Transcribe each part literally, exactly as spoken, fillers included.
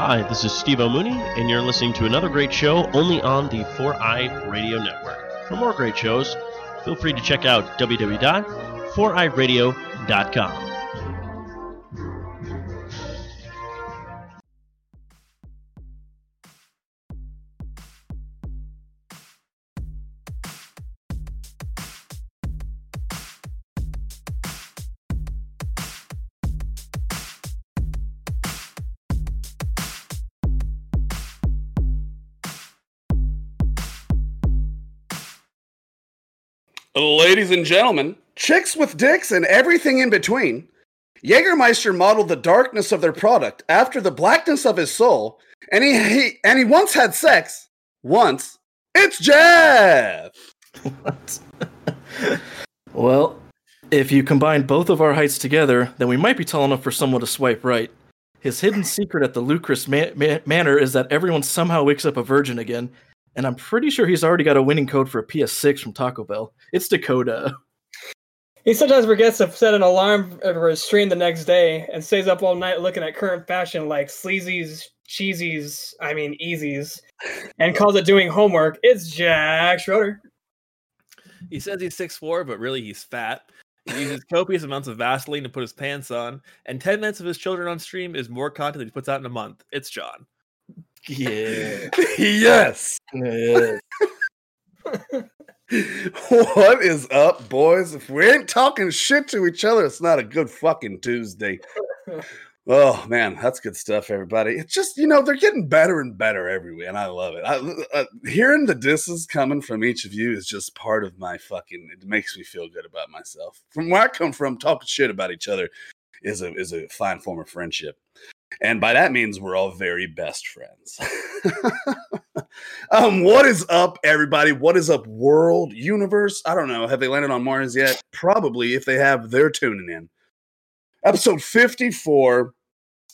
Hi, this is Steve O'Mooney, and you're listening to another great show only on the four eye Radio Network. For more great shows, feel free to check out w w w dot four eye radio dot com. Ladies and gentlemen, chicks with dicks and everything in between, Jägermeister modeled the darkness of their product after the blackness of his soul, and he, he and he once had sex. Once. It's Jeff! What? Well, if you combine both of our heights together, then we might be tall enough for someone to swipe right. His hidden secret at the Lucrus man- man- Manor is that everyone somehow wakes up a virgin again, and I'm pretty sure he's already got a winning code for a P S six from Taco Bell. It's Dakota. He sometimes forgets to set an alarm for his stream the next day and stays up all night looking at current fashion like sleazies, cheesies, I mean easies, and calls it doing homework. It's Jack Schroeder. He says he's six foot four, but really he's fat. He uses copious amounts of Vaseline to put his pants on, and ten minutes of his children on stream is more content than he puts out in a month. It's John. Yeah. Yes. Yeah. What is up, boys? If we ain't talking shit to each other, it's not a good fucking Tuesday. Oh man, that's good stuff, everybody. It's just, you know, they're getting better and better every week, and I love it. I, uh, hearing the disses coming from each of you is just part of my fucking. It makes me feel good about myself. From where I come from, talking shit about each other is a is a fine form of friendship. And by that means we're all very best friends. um, what is up, everybody? What is up, world, universe? I don't know. Have they landed on Mars yet? Probably. If they have, they're tuning in. Episode fifty-four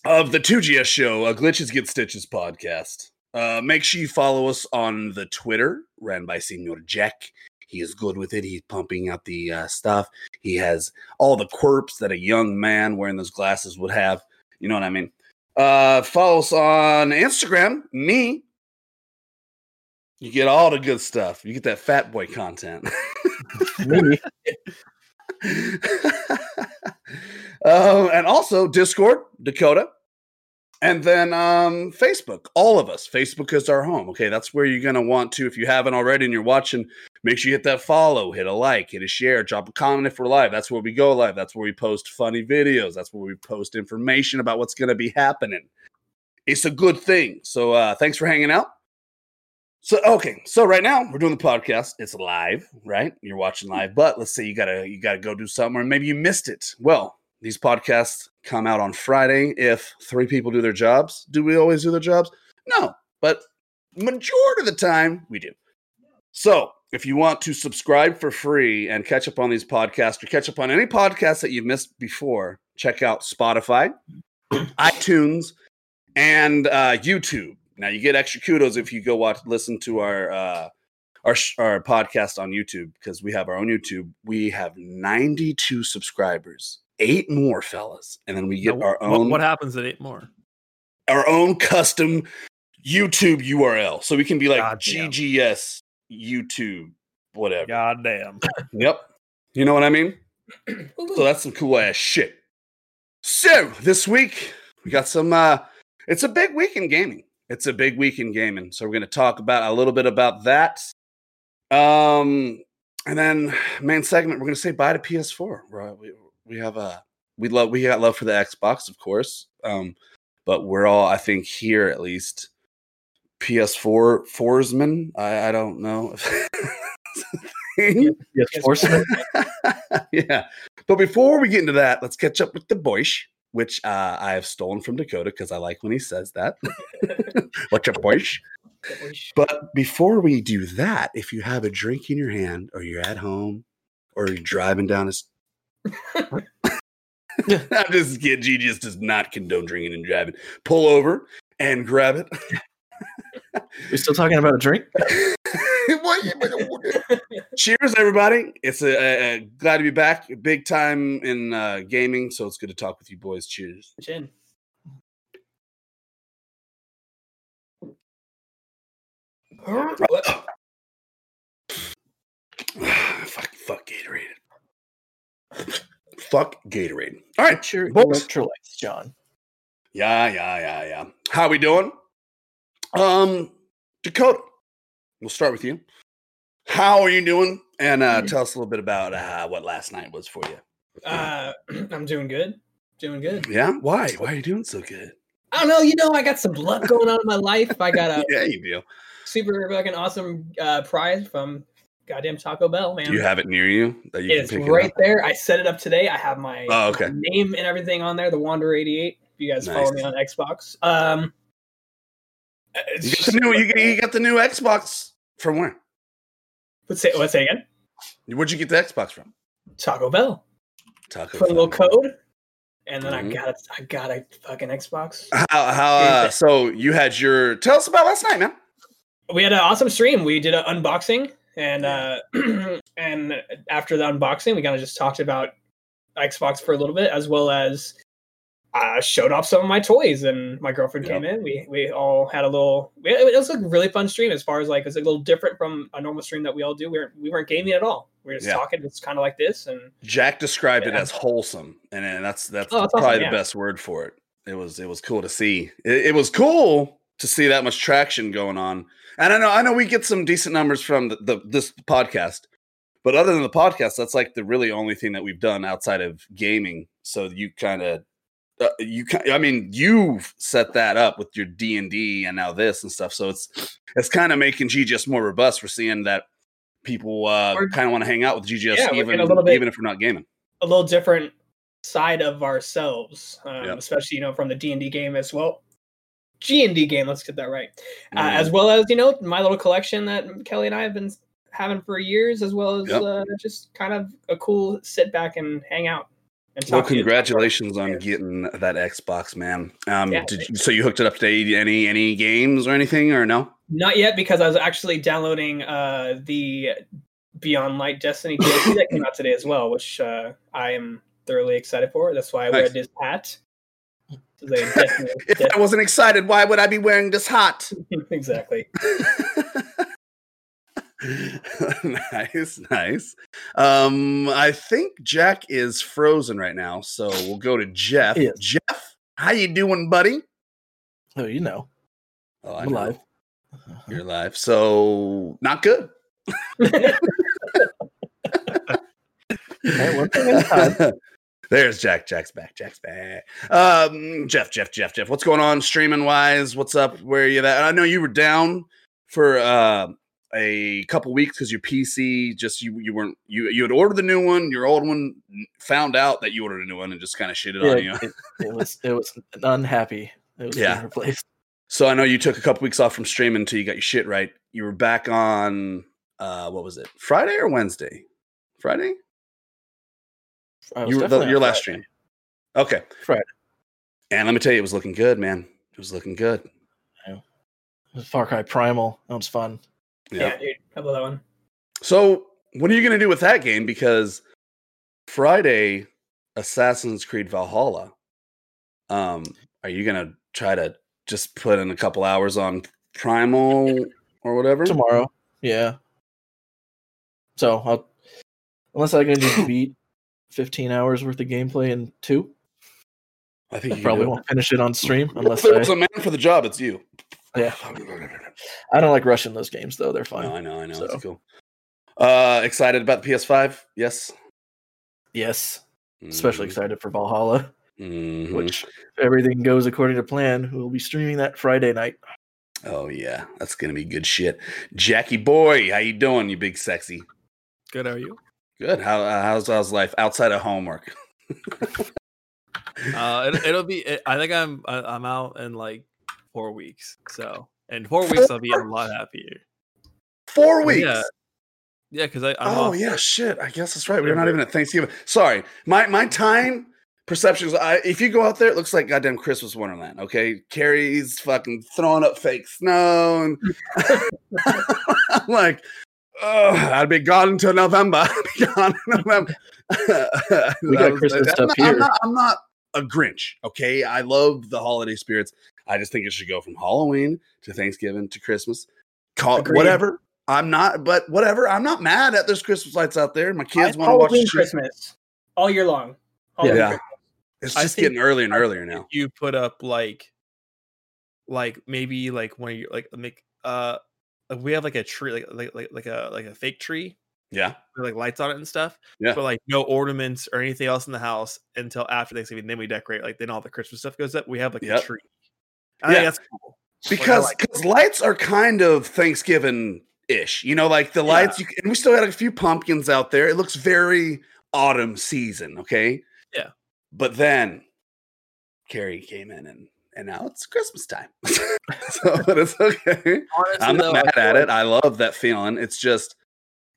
of the two G S show, a Glitches Get Stitches podcast. Uh, make sure you follow us on the Twitter, ran by Senor Jack. He is good with it. He's pumping out the uh, stuff. He has all the quirps that a young man wearing those glasses would have. You know what I mean? Uh, follow us on Instagram, me. You get all the good stuff. You get that fat boy content. uh, and also Discord, Dakota. And then um, Facebook, all of us. Facebook is our home. Okay, that's where you're going to want to. If you haven't already and you're watching, make sure you hit that follow, hit a like, hit a share, drop a comment if we're live. That's where we go live. That's where we post funny videos. That's where we post information about what's going to be happening. It's a good thing. So uh, thanks for hanging out. So, okay. So right now we're doing the podcast. It's live, right? You're watching live, but let's say you gotta you gotta go do something or maybe you missed it. Well, these podcasts come out on Friday if three people do their jobs. Do we always do their jobs? No, but majority of the time we do. So if you want to subscribe for free and catch up on these podcasts or catch up on any podcasts that you've missed before, check out Spotify, iTunes, and uh, YouTube. Now you get extra kudos if you go watch, listen to our uh, our our podcast on YouTube because we have our own YouTube. We have ninety-two subscribers. Eight more, fellas, and then we get now, our own. What happens at eight more? Our own custom YouTube U R L, so we can be like Goddamn. G G S YouTube, whatever. Goddamn. Yep. You know what I mean? So that's some cool ass shit. So this week we got some. uh It's a big week in gaming. It's a big week in gaming. So we're going to talk about a little bit about that. Um, and then main segment, we're going to say bye to P S four. Right. We, We have a we love we got love for the Xbox, of course, um, but we're all I think here at least P S four Forsman. I, I don't know. Forsman. Yeah, but before we get into that, let's catch up with the boish, which uh, I have stolen from Dakota because I like when he says that. What's your boish? But before we do that, if you have a drink in your hand, or you're at home, or you're driving down a I'm just kidding. G just does not condone drinking and driving. Pull over and grab it. We're still talking about a drink? Cheers, everybody. It's a, a, a glad to be back. Big time in uh, gaming, so it's good to talk with you boys. Cheers. Chin. What? fuck, fuck Gatorade. Fuck Gatorade. All right, sure. Electrolytes, John. Yeah, yeah, yeah, yeah. How we doing? Um, Dakota, we'll start with you. How are you doing? And uh, tell us a little bit about uh, what last night was for you. Uh, I'm doing good. Doing good. Yeah? Why? Why are you doing so good? I don't know. You know, I got some luck going on in my life. I got a yeah, you do. super fucking awesome uh, prize from goddamn Taco Bell, man. Do you have it near you? That you it's can pick right it there. I set it up today. I have my oh, okay. name and everything on there, the Wanderer eighty-eight. If you guys nice. follow me on Xbox. Um, you, got the new, you, got, you got the new Xbox from where? Let's say, let's say again. Where'd you get the Xbox from? Taco Bell. Taco Bell. Put a little code, and then mm-hmm. I got a, I got a fucking Xbox. How? how uh, so you had your. Tell us about last night, man. We had an awesome stream. We did an unboxing, and uh, and after the unboxing, we kind of just talked about Xbox for a little bit, as well as I uh, showed off some of my toys. And my girlfriend yep. came in. We we all had a little. It was a really fun stream as far as like it's a little different from a normal stream that we all do. We weren't we weren't gaming at all. We were just yeah. talking. It's kind of like this. And Jack described it as wholesome, and, and that's that's, oh, that's probably awesome, yeah. the best word for it. It was it was cool to see. It, it was cool. to see that much traction going on. And I know, I know we get some decent numbers from the, the, this podcast, but other than the podcast, that's like the really only thing that we've done outside of gaming. So you kind of, uh, you, I mean, you've set that up with your D and D and now this and stuff. So it's, it's kind of making G G S more robust. We're seeing that people uh, kind of want to hang out with G G S, yeah, even, bit, even if we're not gaming. A little different side of ourselves, um, yep. especially, you know, from the D and D game as well. G and D game, let's get that right. Uh, mm. As well as, you know, my little collection that Kelly and I have been having for years, as well as yep. uh, just kind of a cool sit back and hang out. And talk well, congratulations on getting that Xbox, man. Um, yeah, did you, so you hooked it up today? Any any games or anything, or no? Not yet, because I was actually downloading uh, the Beyond Light Destiny D L C that came out today as well, which uh, I am thoroughly excited for. That's why I nice. wear this hat. Like, definitely, if definitely. I wasn't excited, why would I be wearing this hat? Exactly. nice, nice. Um, I think Jack is frozen right now, so we'll go to Jeff. Yes. Jeff, how you doing, buddy? Oh, you know. Oh, I'm alive. Uh-huh. You're alive. So, not good. Hey, one thing at a time. There's Jack. Jack's back. Jack's back. Um, Jeff, Jeff, Jeff, Jeff. What's going on streaming wise? What's up? Where are you at? I know you were down for uh, a couple weeks because your P C just you you weren't you you had ordered the new one. Your old one found out that you ordered a new one and just kind of shitted yeah, on you. It, it was it was unhappy. It was yeah. being replaced. So I know you took a couple weeks off from streaming until you got your shit right. You were back on uh, what was it? Friday or Wednesday? Friday. You were the, your last stream. Okay. Friday. And let me tell you, it was looking good, man. It was looking good. Yeah. Far Cry Primal. That was fun. Yeah, yeah dude. I love that one. So, what are you going to do with that game? Because Friday, Assassin's Creed Valhalla. Um, are you going to try to just put in a couple hours on Primal or whatever? Tomorrow. Yeah. So, I'll, unless I can just beat fifteen hours worth of gameplay in two. I think I you probably won't finish it on stream unless there's I... a man for the job. It's you. Yeah. I don't like rushing those games though. They're fine. No, I know. I know. So. That's cool. Uh, excited about the P S five? Yes. Yes. Mm-hmm. Especially excited for Valhalla, mm-hmm. which if everything goes according to plan, we'll be streaming that Friday night. Oh yeah, that's gonna be good shit. Jackie boy, how you doing? You big sexy. Good. How are you? Good. How uh, how's how's life outside of homework? uh, it, it'll be. It, I think I'm I'm out in like four weeks. So in four weeks I'll be a lot happier. Four weeks. Yeah. Yeah, because I. I'm oh off. yeah, shit. I guess that's right. We're not even at Thanksgiving. Sorry, my my time perceptions. I if you go out there, it looks like goddamn Christmas Wonderland. Okay, Carrie's fucking throwing up fake snow and I'm like. Oh, I'll be gone until November. I'll be gone in November. We got Christmas stuff here. I'm not, I'm not a Grinch, okay? I love the holiday spirits. I just think it should go from Halloween to Thanksgiving to Christmas Call Agreed. Whatever. I'm not, but whatever. I'm not mad at those Christmas lights out there. My kids want to watch Christmas. Christmas all year long. All yeah. yeah. It's just getting earlier and earlier now. You put up like, like maybe like one of your, like, make, uh, we have like a tree, like, like, like, like a, like a fake tree. Yeah. With, like, lights on it and stuff. Yeah. But like no ornaments or anything else in the house until after Thanksgiving. Then we decorate, like, then all the Christmas stuff goes up. We have like yep. a tree. I yeah. think that's cool. Because like, like. lights are kind of Thanksgiving ish, you know, like the yeah. lights, you, and we still had a few pumpkins out there. It looks very autumn season, okay? Yeah. But then Carrie came in, and, and now it's Christmas time. So but it's okay. Honestly, I'm not though, mad at it. I love that feeling. It's just,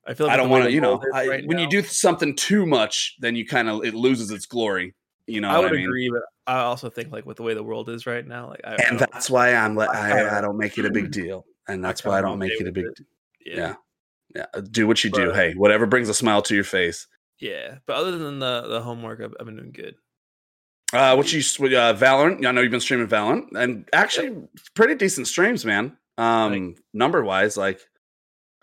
I feel like I don't want to, you know, I, right when now. You do something too much, then you kind of, it loses its glory. You know, I would I mean? agree, but I also think like with the way the world is right now, like, I and that's why I'm like, I, I don't make it a big deal, and that's why I don't make it a big deal. Yeah. yeah, yeah. Do what you but, do. Hey, whatever brings a smile to your face. Yeah, but other than the the homework, I've, I've been doing good. Uh, what you uh, Valorant? I know you've been streaming Valorant, and actually, pretty decent streams, man. Um, number wise, like.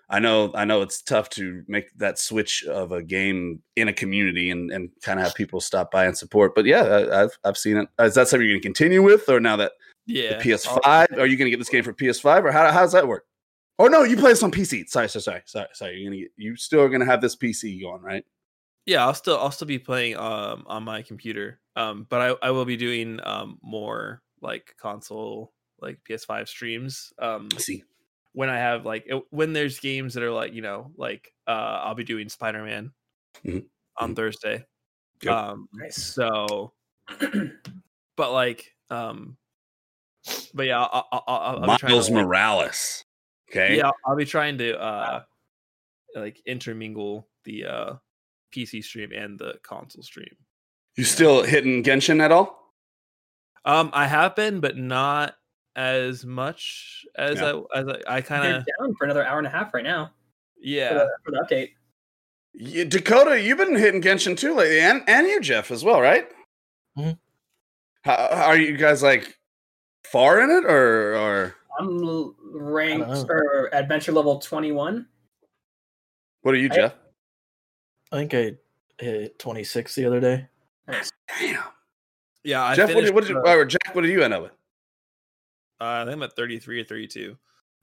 I know, I know it's tough to make that switch of a game in a community and, and kind of have people stop by and support. But yeah, I, I've I've seen it. Is that something you're going to continue with, or now that yeah, the P S five? Are you going to get this game for P S five, or how how does that work? Or no, you play this on P C. Sorry, sorry, sorry, sorry. sorry. You're gonna get, you still are going to have this P C going, right? Yeah, I'll still I'll still be playing um on my computer, um, but I, I will be doing um more like console, like P S five streams. Um, I see. When I have like it, when there's games that are like, you know, like uh, I'll be doing Spider-Man mm-hmm. on Thursday. Yep. Um, nice. So, but like, um, but yeah, I'll, I'll, I'll, I'll Miles be trying to, like, Morales. Okay. Yeah. I'll, I'll be trying to uh, like intermingle the uh, P C stream and the console stream. You still hitting Genshin at all? Um, I have been, but not as much as yeah. I as I, I kind of down for another hour and a half right now. Yeah, for the, for the update. Yeah, Dakota, you've been hitting Genshin too lately, and, and you, Jeff, as well, right? Mm-hmm. How, how are you guys like far in it, or or I'm ranked or adventure level twenty-one. What are you, I, Jeff? I think I hit twenty-six the other day. Nice. Damn. Yeah, I Jeff, what did, what did, the... or Jack, what did you end up with? Uh, I think I'm at thirty-three or thirty-two.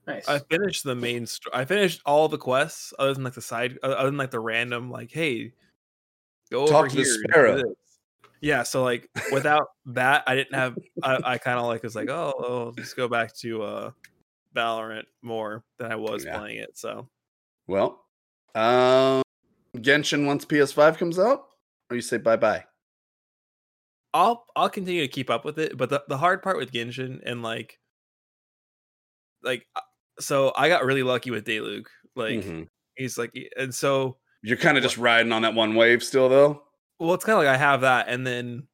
Nice. I finished the main. St- I finished all the quests, other than like the side, other than like the random, like, hey, go talk over to here, the sparrow. Yeah. So like, without that, I didn't have. I, I kind of like was like, oh, oh, let's go back to uh, Valorant more than I was yeah. playing it. So, well, um, Genshin once P S five comes out, or you say bye bye. I'll I'll continue to keep up with it, but the, the hard part with Genshin and like, like, so I got really lucky with Diluc. Like mm-hmm. he's like, and so you're kind of just riding on that one wave still, though. Well, it's kind of like I have that, and then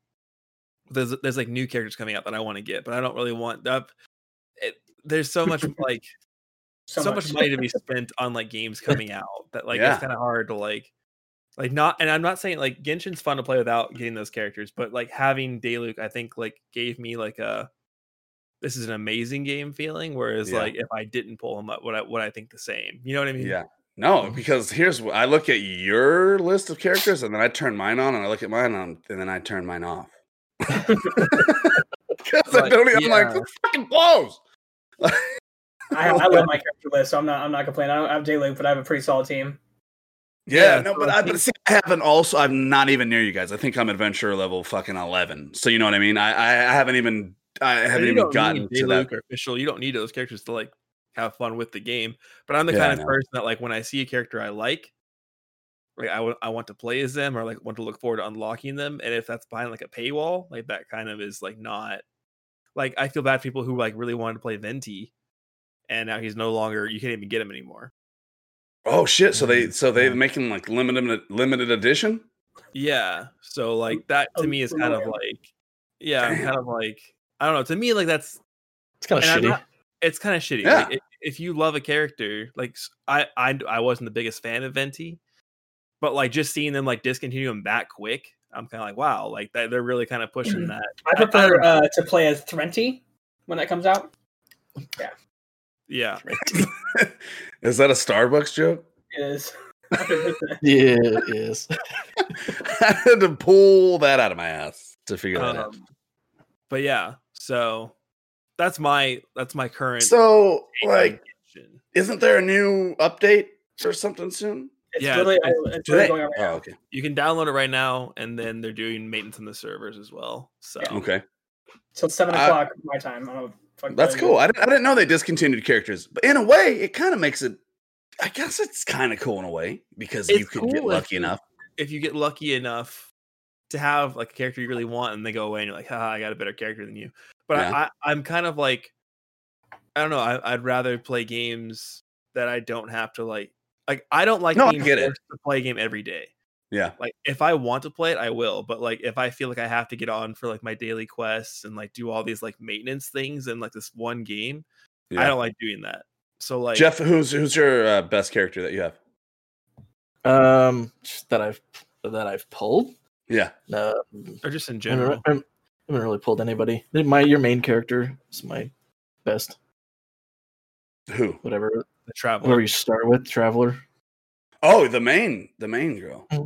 there's there's like new characters coming out that I want to get, but I don't really want that. It, there's so much like so, so much. much money to be spent on like games coming out that like yeah. it's kind of hard to like. Like not, and I'm not saying like Genshin's fun to play without getting those characters, but like having Diluc, I think like gave me like a this is an amazing game feeling. Whereas yeah. like if I didn't pull him up, would I would I think the same? You know what I mean? Yeah. No, because here's what I look at your list of characters, and then I turn mine on, and I look at mine on, and then I turn mine off. Because like, I don't. I'm yeah. like, this fucking blows. I, I love my character list, so I'm not. I'm not complaining. I don't have Diluc, but I have a pretty solid team. Yeah, yeah, no, but I, but see, I haven't also, I'm not even near you guys. I think I'm adventure level fucking eleven. So you know what I mean? I, I haven't even, I haven't you even gotten to that. Official. You don't need those characters to like have fun with the game. But I'm the yeah, kind of person that like when I see a character I like, like I, w- I want to play as them or like want to look forward to unlocking them. And if that's behind like a paywall, like that kind of is like not, like I feel bad for people who like really wanted to play Venti and now he's no longer, you can't even get him anymore. Oh shit! So they so they make them like limited limited edition. Yeah. So like that to me is kind of like yeah, I'm kind of like I don't know. To me like that's it's kind of shitty. Not, it's kind of shitty. Yeah. Like, if, if you love a character, like I, I I wasn't the biggest fan of Venti, but like just seeing them like discontinue him that quick, I'm kind of like wow, like that, they're really kind of pushing that. I prefer uh, to play as Threnti when that comes out. Yeah. Yeah. Is that a Starbucks joke? Yes. yeah, it is. I had to pull that out of my ass to figure um, that out. But yeah, so that's my that's my current. So like, condition. Isn't there a new update or something soon? It's yeah, totally, it's, it's totally going on right oh, now. Okay. You can download it right now, and then they're doing maintenance on the servers as well. So okay, till seven o'clock I, my time. I don't know that's cool. I didn't, I didn't know they discontinued characters, but in a way, it kind of makes it. I guess it's kind of cool in a way because it's you could cool get lucky if, enough. If you get lucky enough to have like a character you really want and they go away and you're like, haha, I got a better character than you. But yeah. I, I, I'm kind of like, I don't know. I, I'd rather play games that I don't have to like, like I don't like no, being forced it. to play a game every day. Yeah. Like if I want to play it, I will. But like, if I feel like I have to get on for like my daily quests and like do all these like maintenance things in like this one game, yeah. I don't like doing that. So like Jeff, who's who's your uh, best character that you have? Um, that I've that I've pulled. Yeah. Uh, or just in general. I haven't, I haven't really pulled anybody. My your main character is my best. Who? Whatever the traveler. Whoever you start with, traveler. Oh, the main, the main girl. Mm-hmm.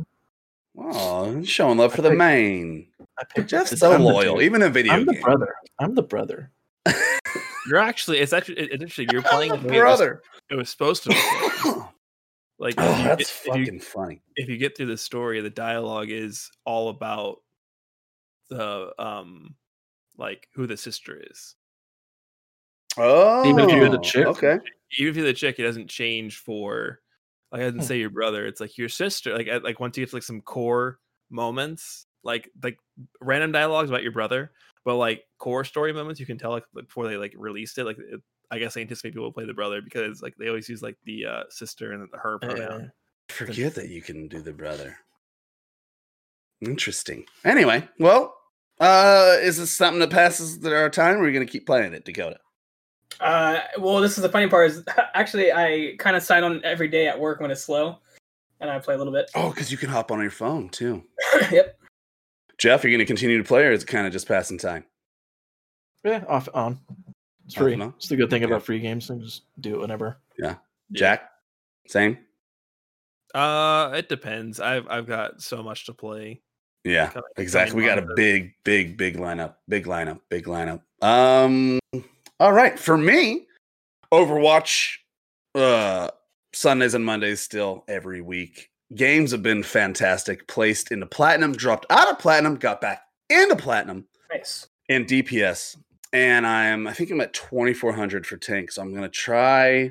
Oh, showing love for I the picked, main. I picked Jeff's so I'm loyal, even in video. I'm games. the brother. I'm the brother. You're actually, it's actually, it's actually, you're playing the brother. It was, it was supposed to be like, oh, you, that's if, fucking if you, funny. If you get through the story, the dialogue is all about the, um, like who the sister is. Oh, even if you're the chick, okay. Even if you're the chick, it doesn't change for, like, I didn't say your brother, it's like your sister. Like, at, like once you get to like some core moments, like, like random dialogues about your brother. But like core story moments, you can tell like before they like released it. Like it, I guess I anticipate people will play the brother because like they always use like the uh, sister and the her pronoun. I forget that you can do the brother. Interesting. Anyway, well, uh, is this something that passes our time? Or are we going to keep playing it, Dakota? Uh, well, this is the funny part. Is actually I kind of sign on every day at work when it's slow, and I play a little bit. Oh, because you can hop on your phone too. Yep. Jeff, are you going to continue to play, or is it kind of just passing time? Yeah, off on. It's free. It's the good thing yeah. about free games. You can just do it whenever. Yeah. Jack, same? Uh, it depends. I've I've got so much to play. Yeah, kind of exactly. We got a big, big, big lineup. Big lineup. Big lineup. Um. All right. For me, Overwatch uh, Sundays and Mondays still every week. Games have been fantastic. Placed into Platinum, dropped out of Platinum, got back into Platinum. Nice. And D P S. And I'm, I think I'm at twenty-four hundred for tank. So I'm going to try.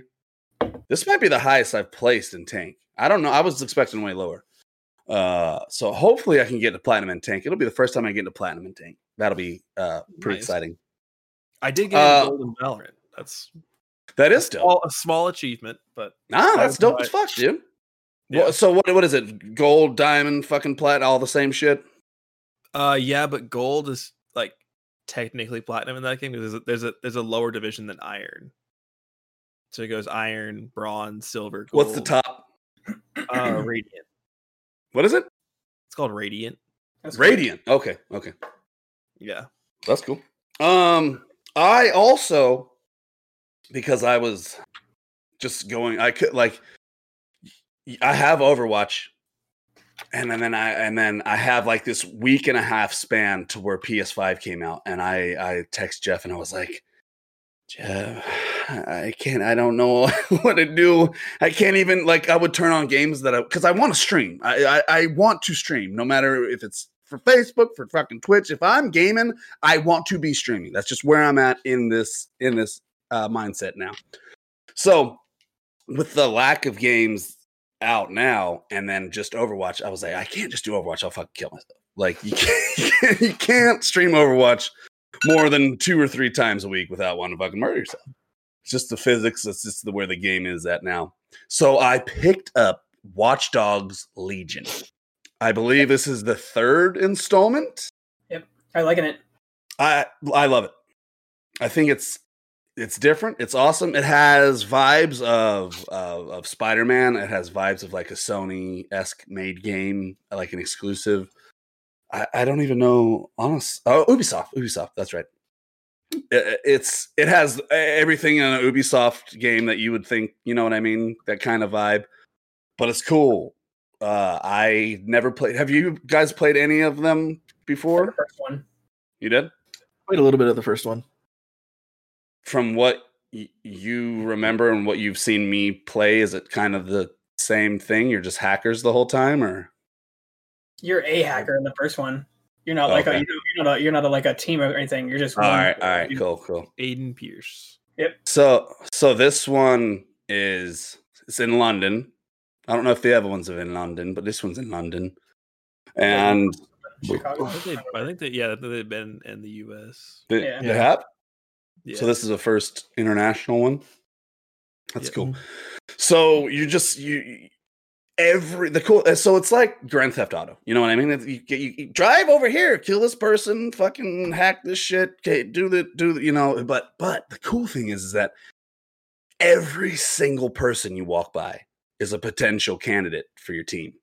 This might be the highest I've placed in tank. I don't know. I was expecting way lower. Uh, so hopefully I can get to Platinum in tank. It'll be the first time I get into Platinum in tank. That'll be uh, pretty nice. Exciting. I did get uh, gold in Valorant. That's, that is dope. Small, a small achievement, but. Nah, that's dope as fuck, dude. Yeah. So what? What is it? Gold, diamond, fucking plat, all the same shit. Uh, yeah, but gold is like technically platinum in that game because there's a, there's a there's a lower division than iron. So it goes iron, bronze, silver, gold. What's the top? Uh, radiant. What is it? It's called radiant. That's radiant. Cool. Okay. Okay. Yeah, that's cool. Um, I also because I was just going. I could like. I have Overwatch, and then, then I and then I have like this week and a half span to where P S five came out, and I I text Jeff and I was like, Jeff, I can't, I don't know what to do. I can't even like I would turn on games that I because I want to stream. I, I I want to stream, no matter if it's for Facebook, for fucking Twitch. If I'm gaming, I want to be streaming. That's just where I'm at in this in this uh, mindset now. So with the lack of games out now and then just Overwatch, I was like, I can't just do Overwatch, I'll fucking kill myself. Like you can't you can't stream Overwatch more than two or three times a week without wanting to fucking murder yourself. It's just the physics, that's just the where the game is at now. So I picked up Watch Dogs Legion. I believe this is the third installment. Yep. I'm liking it. I I love it. I think it's It's different. It's awesome. It has vibes of of, of Spider-Man. It has vibes of like a Sony-esque made game, like an exclusive. I, I don't even know. Honest, oh, Ubisoft. Ubisoft. That's right. it's it has everything in an Ubisoft game that you would think, you know what I mean? That kind of vibe, but it's cool. Uh, I never played. Have you guys played any of them before? The first one. You did? Played a little bit of the first one. From what y- you remember and what you've seen me play, is it kind of the same thing? You're just hackers the whole time, or you're a hacker in the first one. You're not like okay. a you're not a, you're not a, like a team or anything. You're just all one. right. All right, cool, cool. Aiden Pierce. Yep. So, so this one is it's in London. I don't know if the other ones are in London, but this one's in London. And Chicago. I think they, I think that yeah, they've been in the U S. They, yeah. they have. Yeah. So this is the first international one. That's yep. cool. So you just you every the cool. So it's like Grand Theft Auto. You know what I mean? You, you, you drive over here, kill this person, fucking hack this shit, do the do the, you know? But but the cool thing is, is that every single person you walk by is a potential candidate for your team.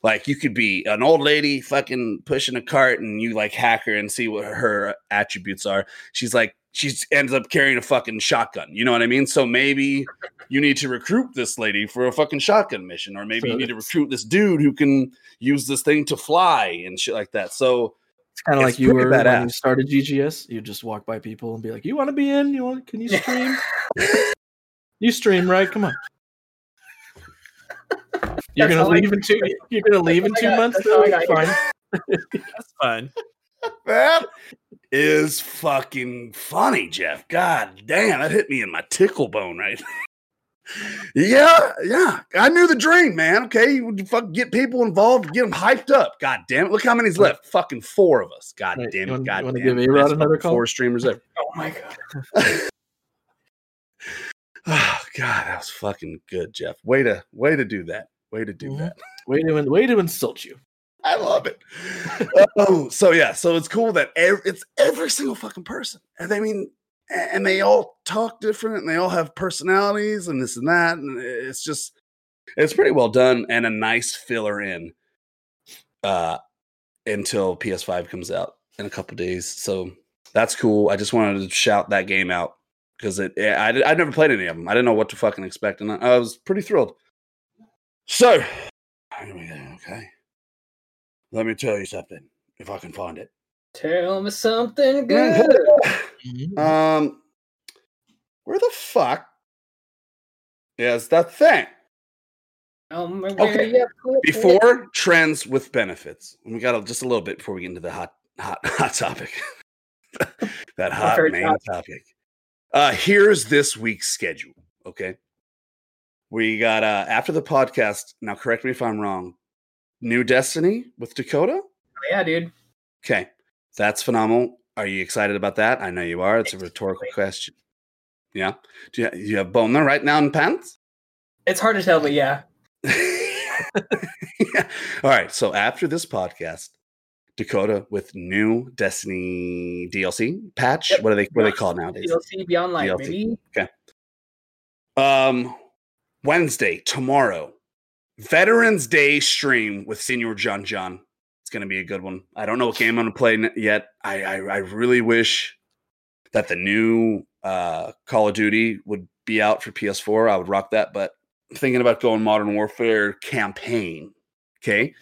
Like, you could be an old lady fucking pushing a cart, and you like hack her and see what her attributes are. She's like, she ends up carrying a fucking shotgun. You know what I mean? So maybe you need to recruit this lady for a fucking shotgun mission, or maybe so you need to recruit this dude who can use this thing to fly and shit like that. So it's kind of like you were badass. When you started G G S, you just walk by people and be like, "You want to be in? You want? Can you stream? You stream, right? Come on." You're gonna, leave in two, you're gonna leave in two months? That's fine. That's fine. That is fucking funny, Jeff. God damn, that hit me in my tickle bone right now. Yeah, yeah. I knew the dream, man. Okay, you would fucking get people involved, get them hyped up. God damn it. Look how many's left. Fucking four of us. God right, damn it. God wanna, damn it. That's another call? Four streamers there. Oh my God. Oh God, that was fucking good, Jeff. Way to way to do that. Way to do that. Way to way to insult you. I love it. Oh, so yeah, so it's cool that every, it's every single fucking person, and I mean, and they all talk different, and they all have personalities, and this and that, and it's just, it's pretty well done, and a nice filler in, uh, until P S five comes out in a couple days. So that's cool. I just wanted to shout that game out because it, I I never played any of them. I didn't know what to fucking expect, and I, I was pretty thrilled. So, here we go, okay. Let me tell you something, if I can find it. Tell me something good. um, where the fuck is that thing? Um, okay. You before it? Trends with benefits. And we got just a little bit before we get into the hot, hot, hot topic. That hot main hot. topic. Uh, here's this week's schedule, okay? We got, uh, after the podcast, now correct me if I'm wrong, New Destiny with Dakota? Oh, yeah, dude. Okay. That's phenomenal. Are you excited about that? I know you are. It's a rhetorical question. Yeah. Do you, you have boner right now in pants? It's hard to tell, but yeah. Yeah. All right. So after this podcast, Dakota with New Destiny D L C patch. Yep. What are they, what are they called nowadays? D L C Beyond Light, maybe. Okay. Um... Wednesday, tomorrow, Veterans Day stream with Senior John John. It's going to be a good one. I don't know what game I'm going to play n- yet. I, I I really wish that the new uh, Call of Duty would be out for P S four. I would rock that, but I'm thinking about going Modern Warfare campaign. Okay?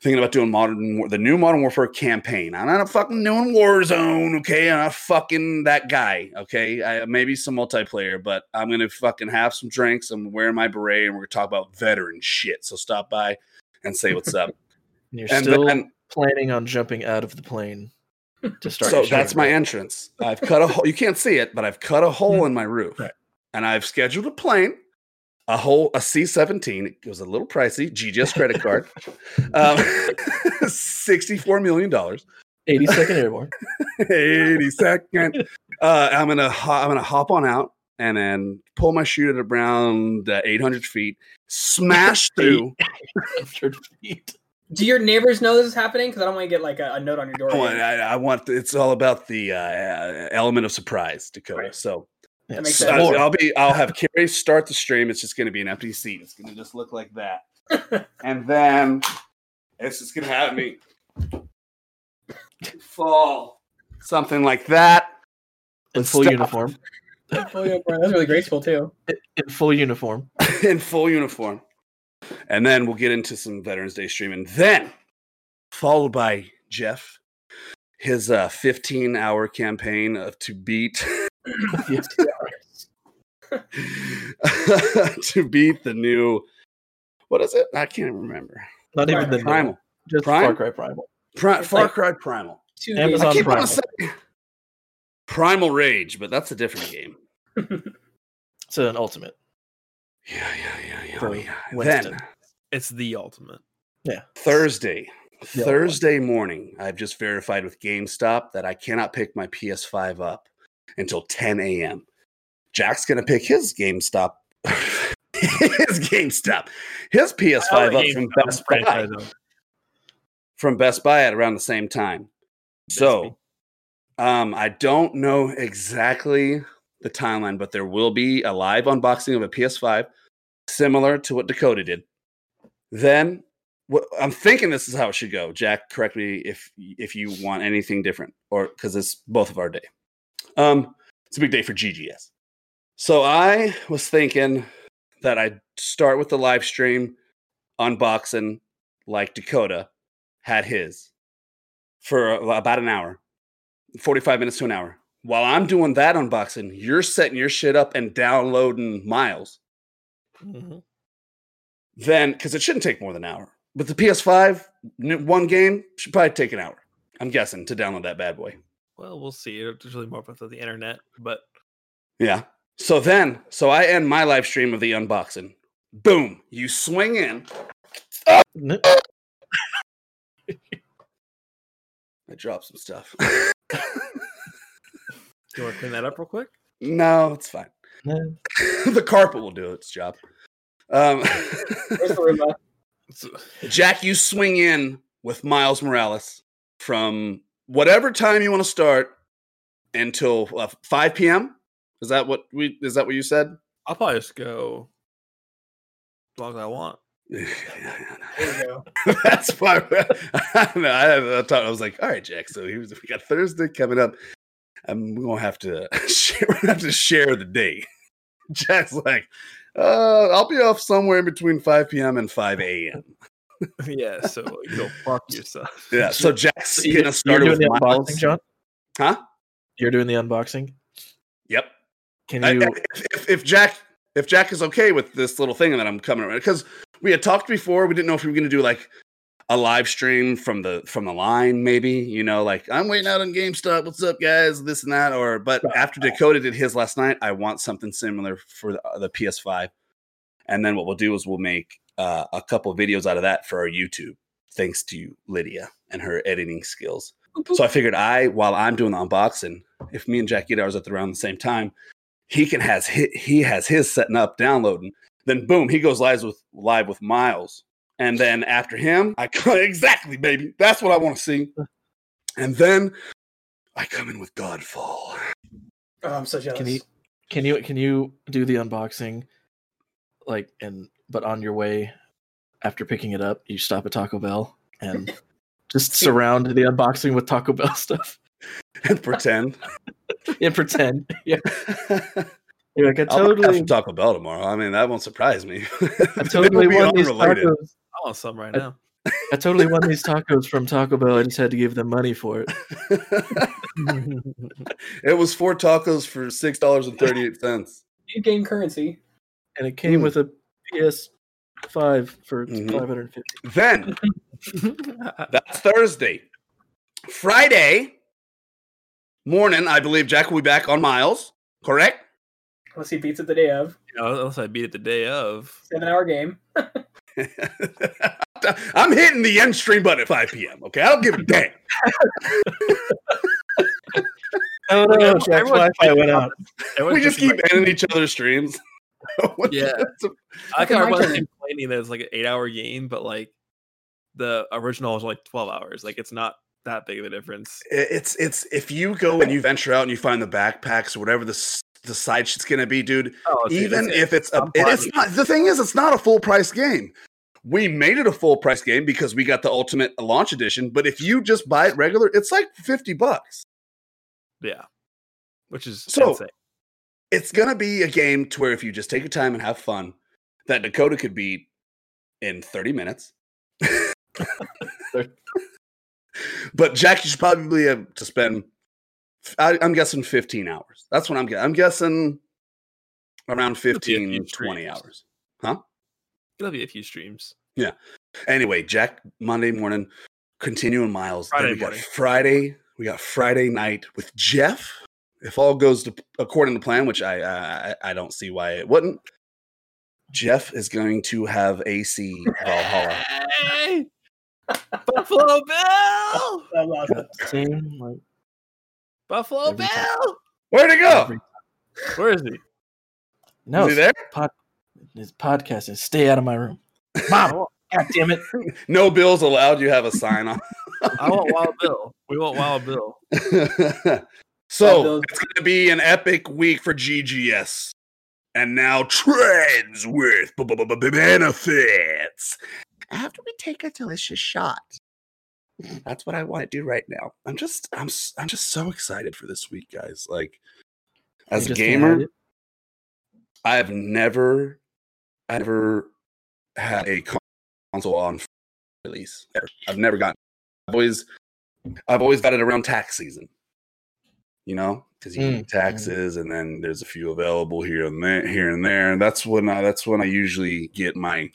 Thinking about doing Modern War- the new Modern Warfare campaign. I'm not a fucking doing Warzone, okay? I'm not fucking that guy, okay? I, maybe some multiplayer, but I'm going to fucking have some drinks. I'm wearing my beret, and we're going to talk about veteran shit. So stop by and say what's up. And you're and still then, planning on jumping out of the plane to start. So that's my entrance. I've cut a hole. You can't see it, but I've cut a hole in my roof. Right. And I've scheduled a plane. A whole a C seventeen, it was a little pricey, G G S credit card, um, sixty-four million dollars. eighty-second Airborne. eighty-second. Uh, I'm going to I'm gonna hop on out and then pull my chute at around uh, eight hundred feet, smash through. eight hundred feet. Do your neighbors know this is happening? Because I don't want to get like a, a note on your door. I want, I, I want the, it's all about the uh, element of surprise, Dakota. Right. So. Yeah, so I'll be. I'll have Carrie start the stream. It's just going to be an empty seat. It's going to just look like that, and then it's just going to have me fall something like that. In full Stop. uniform. In full uniform. That was really graceful, too. In full uniform. In full uniform. And then we'll get into some Veterans Day streaming. Then, followed by Jeff, his uh, fifteen-hour campaign of to beat... to beat the new... What is it? I can't remember. Not even the Primal. New. Just Prime? Far Cry Primal. Pri- Far like Cry Primal. Amazon I Primal. Say Primal Rage, but that's a different game. It's an ultimate. Yeah, yeah, yeah, yeah. yeah. Then it's the ultimate. Yeah. Thursday, yeah, Thursday morning. I've just verified with GameStop that I cannot pick my P S five up until ten a.m. Jack's gonna pick his GameStop. his GameStop, his P S five up from Best Buy. From Best Buy at around the same time. So, um, I don't know exactly the timeline, but there will be a live unboxing of a P S five, similar to what Dakota did. Then, what, I'm thinking this is how it should go. Jack, correct me if if you want anything different, or because it's both of our day. Um, it's a big day for G G S. So I was thinking that I'd start with the live stream unboxing, like Dakota had his, for about an hour, forty-five minutes to an hour. While I'm doing that unboxing, you're setting your shit up and downloading Miles. Mm-hmm. Then, because it shouldn't take more than an hour. But the P S five, one game, should probably take an hour, I'm guessing, to download that bad boy. Well, we'll see. It's really more about the internet, but... Yeah. So then, so I end my live stream of the unboxing. Boom. You swing in. Oh! I dropped some stuff. Do you want to clean that up real quick? No, it's fine. No. The carpet will do its job. Um, Jack, you swing in with Miles Morales from whatever time you want to start until uh, five p.m. Is that what we? Is that what you said? I'll probably just go as long as I want. Yeah, yeah, yeah. Go. That's why I, know, I, I, thought, I was like, all right, Jack. So he was, we got Thursday coming up. I'm gonna have to share, we're gonna have to share the day. Jack's like, uh, I'll be off somewhere in between five p.m. and five a.m. Yeah, so go fuck yourself. Yeah, so Jack's so gonna start with the Miles. Unboxing, John. Huh? You're doing the unboxing. Yep. Can you? I, if, if, if Jack, if Jack is okay with this little thing that I'm coming around, because we had talked before, we didn't know if we were going to do like a live stream from the from the line, maybe, you know, like I'm waiting out on GameStop. What's up, guys? This and that. Or but after Dakota did his last night, I want something similar for the, the P S five. And then what we'll do is we'll make uh, a couple of videos out of that for our YouTube, thanks to Lydia and her editing skills. So I figured I, while I'm doing the unboxing, if me and Jack get ours at the around the same time, he can has his, he has his setting up, downloading. Then boom, he goes live with live with Miles, and then after him, I come, exactly, baby. That's what I want to see. And then I come in with Godfall. Oh, I'm so jealous. Can you can you can you do the unboxing, like, and but on your way after picking it up, you stop at Taco Bell and just surround the unboxing with Taco Bell stuff and pretend and pretend, yeah. You're like, I totally I'll have some Taco Bell tomorrow. I mean, that won't surprise me. I totally won these tacos. I want some right I, now. I totally won these tacos from Taco Bell. I just had to give them money for it. It was four tacos for six dollars and thirty-eight cents. You gain currency. And it came mm. with a P S five for mm-hmm. five hundred fifty dollars. Then, that's Thursday. Friday morning, I believe Jack will be back on Miles, correct? Unless he beats it the day of. Yeah, unless I beat it the day of. Seven-hour game. I'm hitting the end stream button at five p.m., okay? I don't give a damn. Oh, no, Jack's Wi-Fi went out. We just keep ending each other's streams. Yeah. I can remember complaining that it's like an eight-hour game, but like the original was like twelve hours. Like it's not that big of a difference. It's it's if you go and you venture out and you find the backpacks or whatever the... the side shit's gonna be, dude. Oh, dude, even if it's a, it's not. The thing is, it's not a full price game. We made it a full price game because we got the ultimate launch edition. But if you just buy it regular, it's like fifty bucks. Yeah, which is so insane. It's going to be a game to where if you just take your time and have fun, that Dakota could beat in thirty minutes. But Jack, you should probably have to spend, I, I'm guessing fifteen hours. That's what I'm guessing. I'm guessing around fifteen, twenty hours. Huh? It'll be a few streams. Yeah. Anyway, Jack, Monday morning, continuing Miles. Friday then we got morning. Friday. We got Friday night with Jeff. If all goes to, according to plan, which I, uh, I I don't see why it wouldn't, Jeff is going to have A C Valhalla. Hey! Buffalo Bill! Same, like, Buffalo Bill! Time. Where'd he go? Where is he? No, is he there? Pod, his podcast is "Stay Out of My Room." Mom, God damn it! No bills allowed. You have a sign on. I want Wild Bill. We want Wild Bill. So it's going to be an epic week for G G S. And now trends with b- b- b- benefits. After we take a delicious shot. That's what I want to do right now. I'm just I'm I'm just so excited for this week, guys. Like, as a gamer, I have never ever had a console on release. Ever. I've never gotten I've always I've always got it around tax season. You know, because you mm, need taxes, mm. and then there's a few available here and there, here and there. And that's when I, that's when I usually get my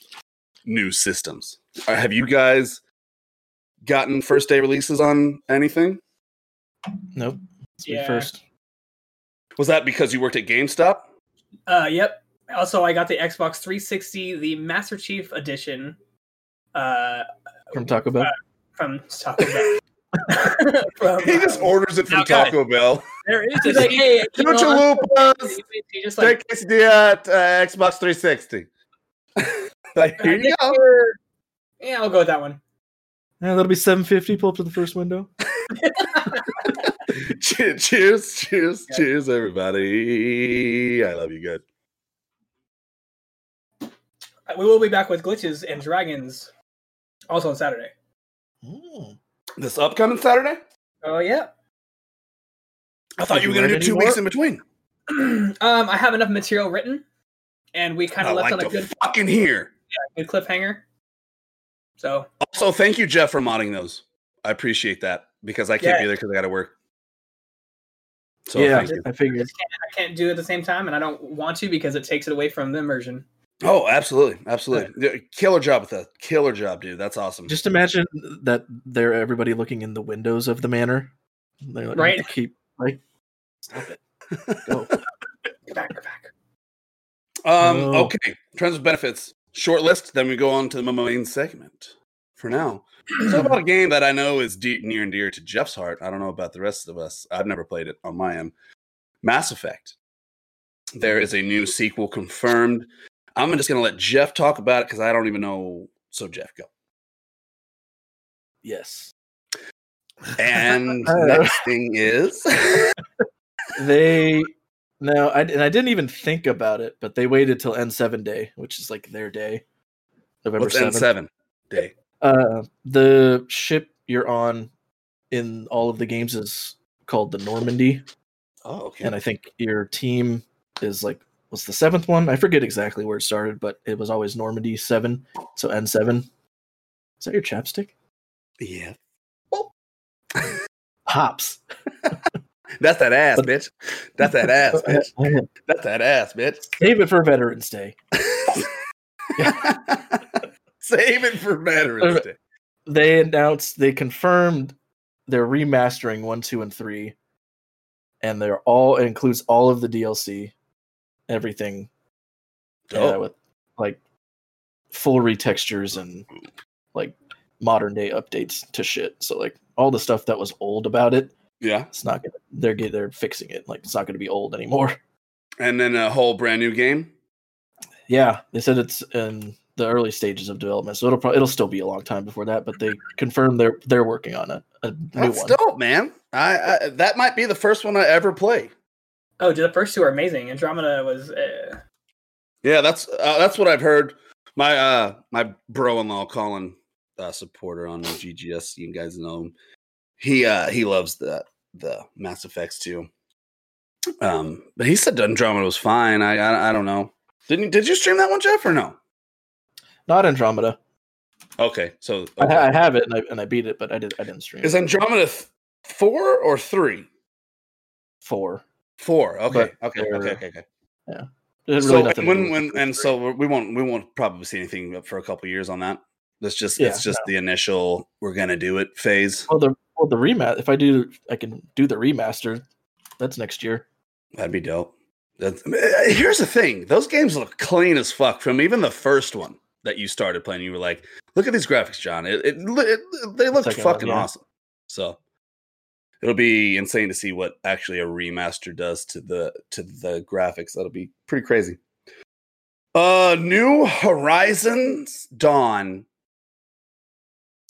new systems. Uh, have you guys gotten first day releases on anything? Nope. It's yeah. First. Was that because you worked at GameStop? Uh, yep. Also, I got the Xbox three sixty, the Master Chief Edition, uh, from Taco Bell. Uh, from Taco Bell. from, he just um, orders it from Taco it. Bell. There is He's like, hey, Luchalupas, take this deal at uh, Xbox three sixty. Like, here you go. Year, yeah, I'll go with that one. Yeah, that'll be seven fifty. Pull up to the first window. cheers, cheers, cheers, yeah. cheers, everybody! I love you, good. We will be back with Glitches and Dragons, also on Saturday. Mm. This upcoming Saturday? Oh, yeah. I thought you were going to do two anymore? weeks in between. um, I have enough material written, and we kind of left like on a good fucking here. Yeah, good cliffhanger. So. Also, thank you, Jeff, for modding those. I appreciate that because I can't yeah. be there because I got to work. So yeah, thank I, you. I figured I can't, I can't do it at the same time, and I don't want to because it takes it away from the immersion. Oh, absolutely. Absolutely. Right. Killer job with that. Killer job, dude. That's awesome. Just imagine that they're everybody looking in the windows of the manor. They're like, right. Keep, like, stop it. Go. Get back, get back. Um, oh. Okay. Trends and benefits. Short list. Then we go on to the main segment. For now. So about a game that I know is deep, near and dear to Jeff's heart. I don't know about the rest of us. I've never played it on my end. Mass Effect. There is a new sequel confirmed. I'm just going to let Jeff talk about it because I don't even know. So, Jeff, go. Yes. And next thing is... they... No, I, and I didn't even think about it, but they waited till N seven day, which is like their day. November seventh. What's N seven day? Uh, the ship you're on in all of the games is called the Normandy. Oh, okay. And I think your team is like... was the seventh one. I forget exactly where it started, but it was always Normandy seven, so N seven. Is that your chapstick? Yeah. Oh. Hops. That's that ass, bitch. That's that ass, bitch. That's that ass, bitch. Save it for Veterans Day. Save it for Veterans Day. They announced, they confirmed they're remastering one, two, and three, and they're all, it includes all of the D L C. Everything, yeah, with like full retextures and like modern day updates to shit. So like all the stuff that was old about it, yeah, it's not gonna. They're they're fixing it. Like it's not gonna be old anymore. And then a whole brand new game. Yeah, they said it's in the early stages of development, so it'll pro- it'll still be a long time before that. But they confirmed they're they're working on a, a new That's one. That's dope, man. I, I that might be the first one I ever play. Oh, the first two are amazing. Andromeda was. Uh... Yeah, that's uh, that's what I've heard. My uh, my bro-in-law, Colin, uh, supporter on G G S, you guys know him. He uh, he loves the the Mass Effects too. Um, but he said Andromeda was fine. I, I I don't know. Didn't did you stream that one, Jeff, or no? Not Andromeda. Okay, so okay. I, I have it and I and I beat it, but I did I didn't stream. Is Andromeda th- four or three? Four. Four. Okay. Okay, okay. Okay. Okay. Okay. Yeah. There's really so nothing when when and so we won't we won't probably see anything for a couple years on that. That's just yeah, it's just no. the initial we're gonna do it phase. Well, the well the remaster. If I do, I can do the remaster. That's next year. That'd be dope. That's, here's the thing. Those games look clean as fuck from even the first one that you started playing. You were like, look at these graphics, John. It, it, it They look fucking one, yeah. awesome. So it'll be insane to see what actually a remaster does to the to the graphics. That'll be pretty crazy. Uh, New Horizons Dawn.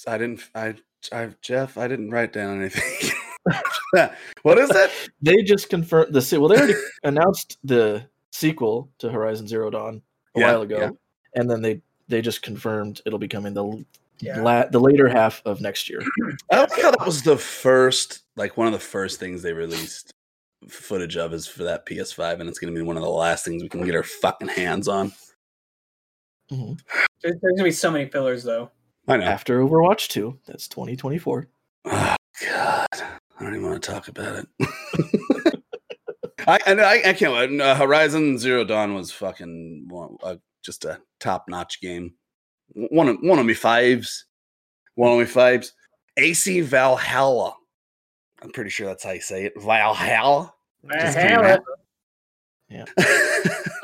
I didn't, I, I, Jeff, I didn't write down anything. What is that? They just confirmed the sequel. Well, they already announced the sequel to Horizon Zero Dawn a yeah, while ago, yeah. and then they, they just confirmed it'll be coming the yeah. la- the later half of next year. I like how that was the first, like one of the first things they released footage of is for that P S five, and it's going to be one of the last things we can get our fucking hands on. Mm-hmm. There's going to be so many fillers, though. I know. After Overwatch two, that's twenty twenty-four. Oh, God. I don't even want to talk about it. I, I I can't. Uh, Horizon Zero Dawn was fucking uh, just a top-notch game. One of one of me fives. One of me fives. A C Valhalla. I'm pretty sure that's how you say it. Valhalla. Valhalla. Yeah.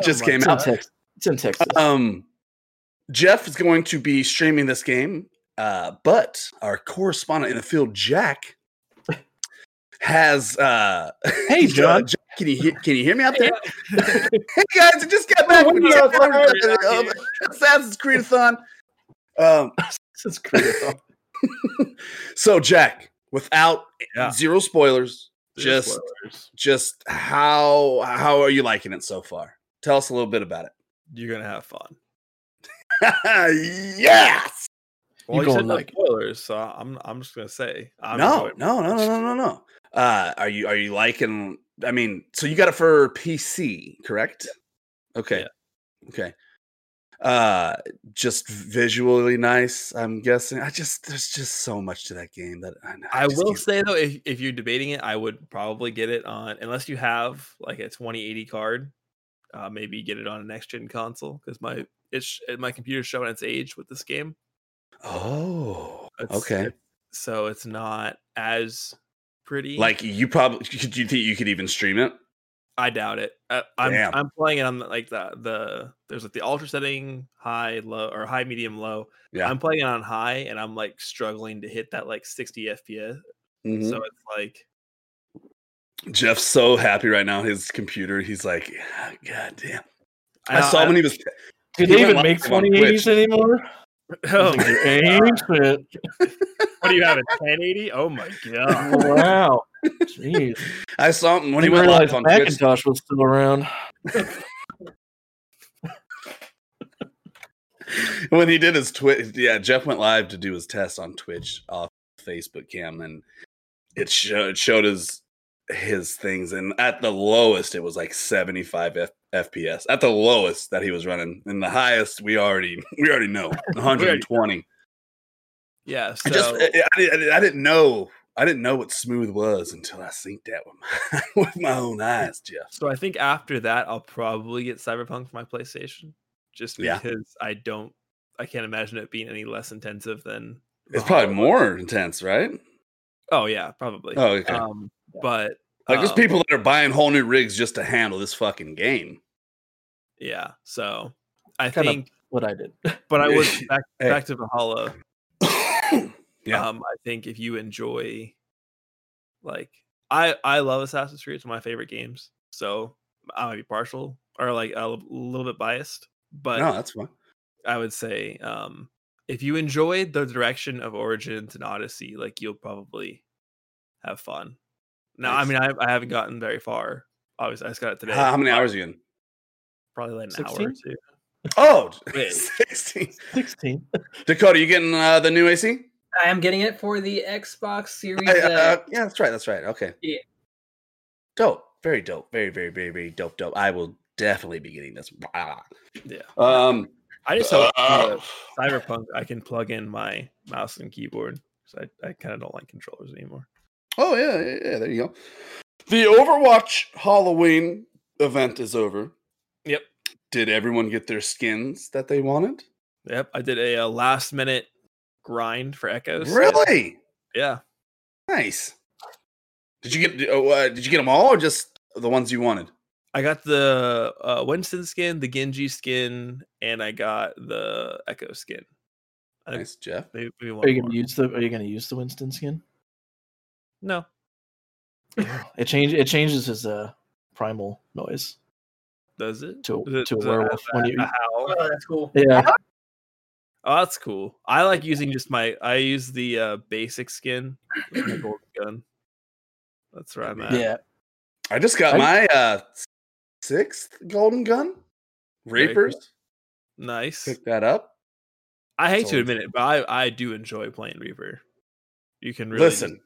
Just came out. Yeah. It's in Texas. Um, Jeff is going to be streaming this game, uh, but our correspondent in the field, Jack. Has uh hey John, John can you hear, can you hear me out there? Hey guys, I just got back from oh, Assassin's Creed-a-thon. Um, Assassin's Creed-a-thon. So Jack, without yeah. zero spoilers, zero just spoilers. just how how are you liking it so far? Tell us a little bit about it. You're gonna have fun. Yes. Well, you, you said no like spoilers, it. So I'm I'm just gonna say I'm no, no, no, no, no, no, no. Uh, are you are you liking? I mean, so you got it for P C, correct? Yeah. Okay, yeah. okay. Uh, just visually nice, I'm guessing. I just there's just so much to that game that I, I, I will say though, if, if you're debating it, I would probably get it on unless you have like a twenty eighty card. Uh, maybe get it on a next gen console because my it's my computer's showing its age with this game. Oh, it's, okay. It, so it's not as pretty. Like you probably could. You think you could even stream it? I doubt it. I, I'm Damn. I'm playing it on like the the there's like the ultra setting, high, low, or high, medium, low. Yeah. I'm playing it on high, and I'm like struggling to hit that like sixty F P S. Mm-hmm. So it's like Jeff's so happy right now. His computer. He's like, oh, God damn. I, I saw I, when he was. Did he they even make twenty eighties anymore? Oh, ancient. What do you have? A ten eighty? Oh my god! Wow, jeez. I saw him when he went live on Twitch. Macintosh was still around. When he did his Twitch, yeah, Jeff went live to do his test on Twitch off Facebook cam, and it showed, it showed his his things, and at the lowest, it was like seventy-five F P S at the lowest that he was running, and the highest we already we already know one hundred twenty. Yeah, so. I just I, I, I didn't know I didn't know what smooth was until I synced that with my with my own eyes, Jeff. So I think after that, I'll probably get Cyberpunk for my PlayStation, just because yeah. I don't I can't imagine it being any less intensive than it's probably more one. intense, right? Oh yeah, probably. Oh okay, um, yeah. but. Like, there's people that are buying whole new rigs just to handle this fucking game. Yeah, so I kind think what I did, but I was back, hey. back to Valhalla. Yeah, um, I think if you enjoy, like, I I love Assassin's Creed; it's one of my favorite games. So I might be partial or like a little bit biased, but no, that's fine. I would say um, if you enjoyed the direction of Origins and Odyssey, like you'll probably have fun. No, I mean, I, I haven't gotten very far. Obviously, I just got it today. How, how many hours are you in? Probably like an sixteen? Hour or two. Oh, sixteen. sixteen. Dakota, you getting uh, the new A C? I am getting it for the Xbox Series. I, uh, yeah, that's right. That's right. Okay. Yeah. Dope. very dope. Very, very, very, very dope, dope. I will definitely be getting this. Yeah. Um, I just hope uh, Cyberpunk, I can plug in my mouse and keyboard because I, I kind of don't like controllers anymore. Oh, yeah, yeah, yeah. There you go. The Overwatch Halloween event is over. Yep. Did everyone get their skins that they wanted? Yep. I did a, a last minute grind for Echoes. Really? Yeah. Nice. Did you get uh, Did you get them all or just the ones you wanted? I got the uh, Winston skin, the Genji skin, and I got the Echo skin. Nice, Jeff. Maybe, maybe one are you going to use the Are you going to use the Winston skin? No. It change it changes his uh, primal noise. Does it to does it, to a werewolf? When you, oh, that's cool. Yeah. Oh, that's cool. I like using just my. I use the uh, basic skin, with my golden gun. That's where I'm at. Yeah. I just got I, my uh, sixth golden gun, Reapers. Cool. Nice. Pick that up. I hate that's to admit it, but I, I do enjoy playing Reaper. You can really listen. Just,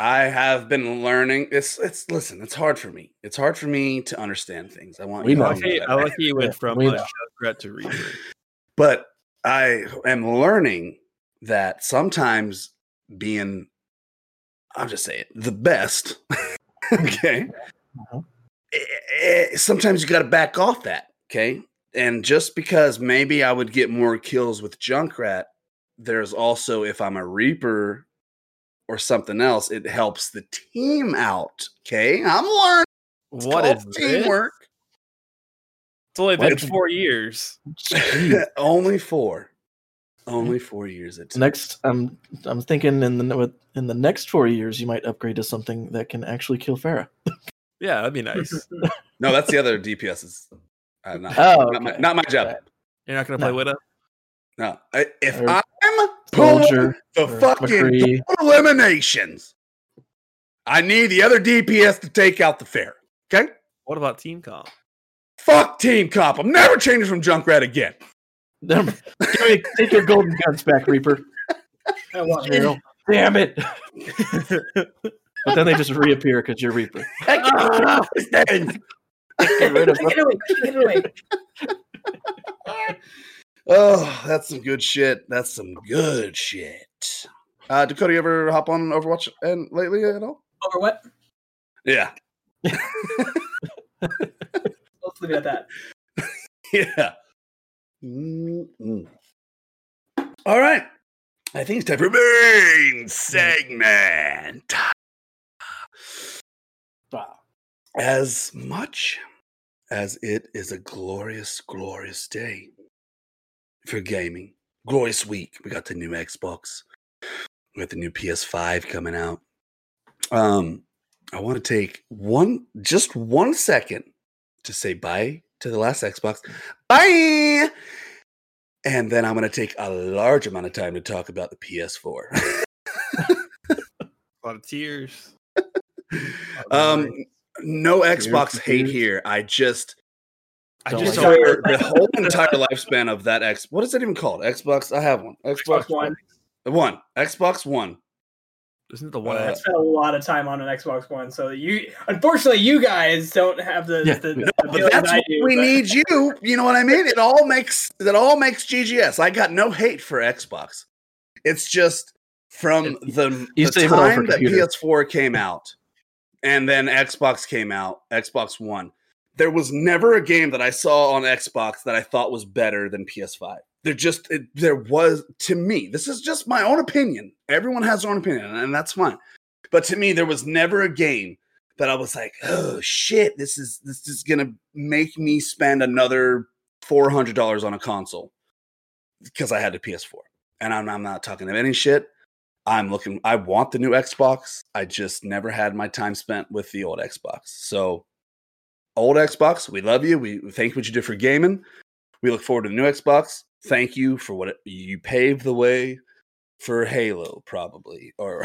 I have been learning. It's it's listen. It's hard for me. It's hard for me to understand things. I want. We you know. Hey, I like you went from uh, Shotgun to Reaper, but I am learning that sometimes being, I'll just say it, the best. Okay. Uh-huh. It, it, sometimes you got to back off that. Okay, and just because maybe I would get more kills with Junkrat, there's also if I'm a Reaper or something else, it helps the team out. Okay, I'm learning. It's what is teamwork? This? It's only been what? four years. Only four, only four years. It's next. I'm I'm thinking in the in the next four years, you might upgrade to something that can actually kill Pharah. Yeah, that'd be nice. No, that's the other D P Ss. Uh, not, oh, okay. not, my, not my job. Right. You're not gonna play no. Widow? No. I, if or, I'm pulling the fucking eliminations, I need the other D P S to take out the fair. Okay. What about Team Comp? Fuck Team Comp. I'm never changing from Junkrat again. Take your golden guns back, Reaper. I want Meryl. Damn it. But then they just reappear because you're Reaper. I can't get rid of it away. Get it away. Oh, that's some good shit. That's some good shit. Uh, Dakota, you ever hop on Overwatch and lately at all? Over what? Yeah. Let's leave it at that. Yeah. Mm-mm. All right. I think it's time for main segment. As much as it is a glorious, glorious day for gaming. Glorious week. We got the new Xbox. We got the new P S five coming out. Um, I want to take one, just one second to say bye to the last Xbox. Bye! And then I'm going to take a large amount of time to talk about the P S four. A lot of tears. Um, no Xbox tears. hate here. I just... Don't I just like heard the whole entire lifespan of that X. What is it even called? Xbox. I have one. Xbox, Xbox One. The one. Xbox One. Isn't it the one? Uh, I spent a lot of time on an Xbox One, so you unfortunately you guys don't have the. Yeah. the, the no, but that's I do, we but. need you. You know what I mean? It all makes that all makes G G S. I got no hate for Xbox. It's just from it, the, the time that P S four came out, and then Xbox came out. Xbox One. There was never a game that I saw on Xbox that I thought was better than P S five. There just, it, there was, to me, this is just my own opinion. Everyone has their own opinion, and that's fine. But to me, there was never a game that I was like, oh, shit, this is this is going to make me spend another four hundred dollars on a console because I had the P S four. And I'm, I'm not talking about any shit. I'm looking, I want the new Xbox. I just never had my time spent with the old Xbox. So... Old Xbox, we love you. We thank what you did for gaming. We look forward to the new Xbox. Thank you for what it, you paved the way for Halo, probably, or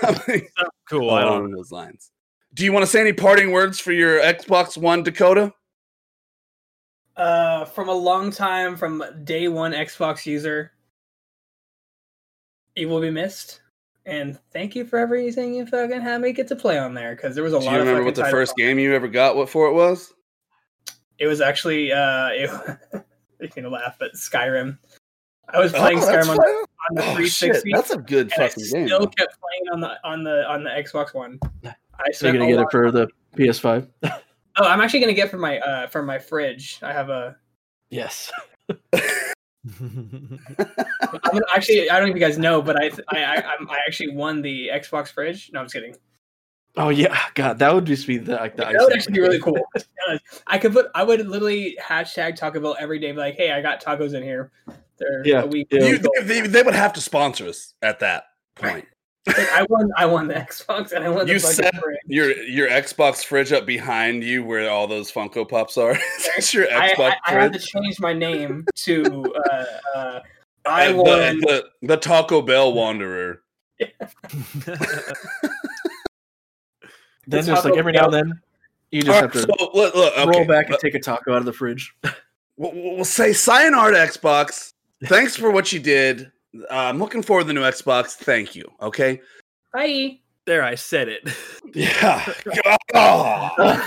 something cool along those lines. Do you want to say any parting words for your Xbox One, Dakota? Uh, from a long time, from day one Xbox user, it will be missed. And thank you for everything you fucking had me get to play on there, because there was a lot of. Do you remember what the first game you ever got? What for it was? It was actually uh, it, you're gonna laugh, but Skyrim. I was playing oh, Skyrim on, on the three sixty. Oh, shit. That's a good fucking game. I still game, kept playing on the on the on the Xbox One. I so you're gonna get it for the P S five. Oh, I'm actually gonna get for my uh, for my fridge. I have a yes. I'm gonna, actually, I don't know if you guys know, but I I I, I actually won the Xbox fridge. No, I'm just kidding. Oh yeah, God, that would just be the, like the. That would actually be really cool. I could put. I would literally hashtag Taco Bell every day, be like, "Hey, I got tacos in here." They're yeah, a week you, they, they would have to sponsor us at that point. Like, I won. I won the Xbox, and I won. You the set fridge. your your Xbox fridge up behind you, where all those Funko Pops are. That's your Xbox. I, I, I had to change my name to. Uh, uh, I and won the, the, the Taco Bell Wanderer. Yeah. Then just like every now and then, you just have to so, look, look, okay. roll back and take a taco out of the fridge. We'll, we'll say sayonara to Xbox. Thanks for what you did. Uh, I'm looking forward to the new Xbox. Thank you. Okay. Bye. There, I said it. Yeah. Oh.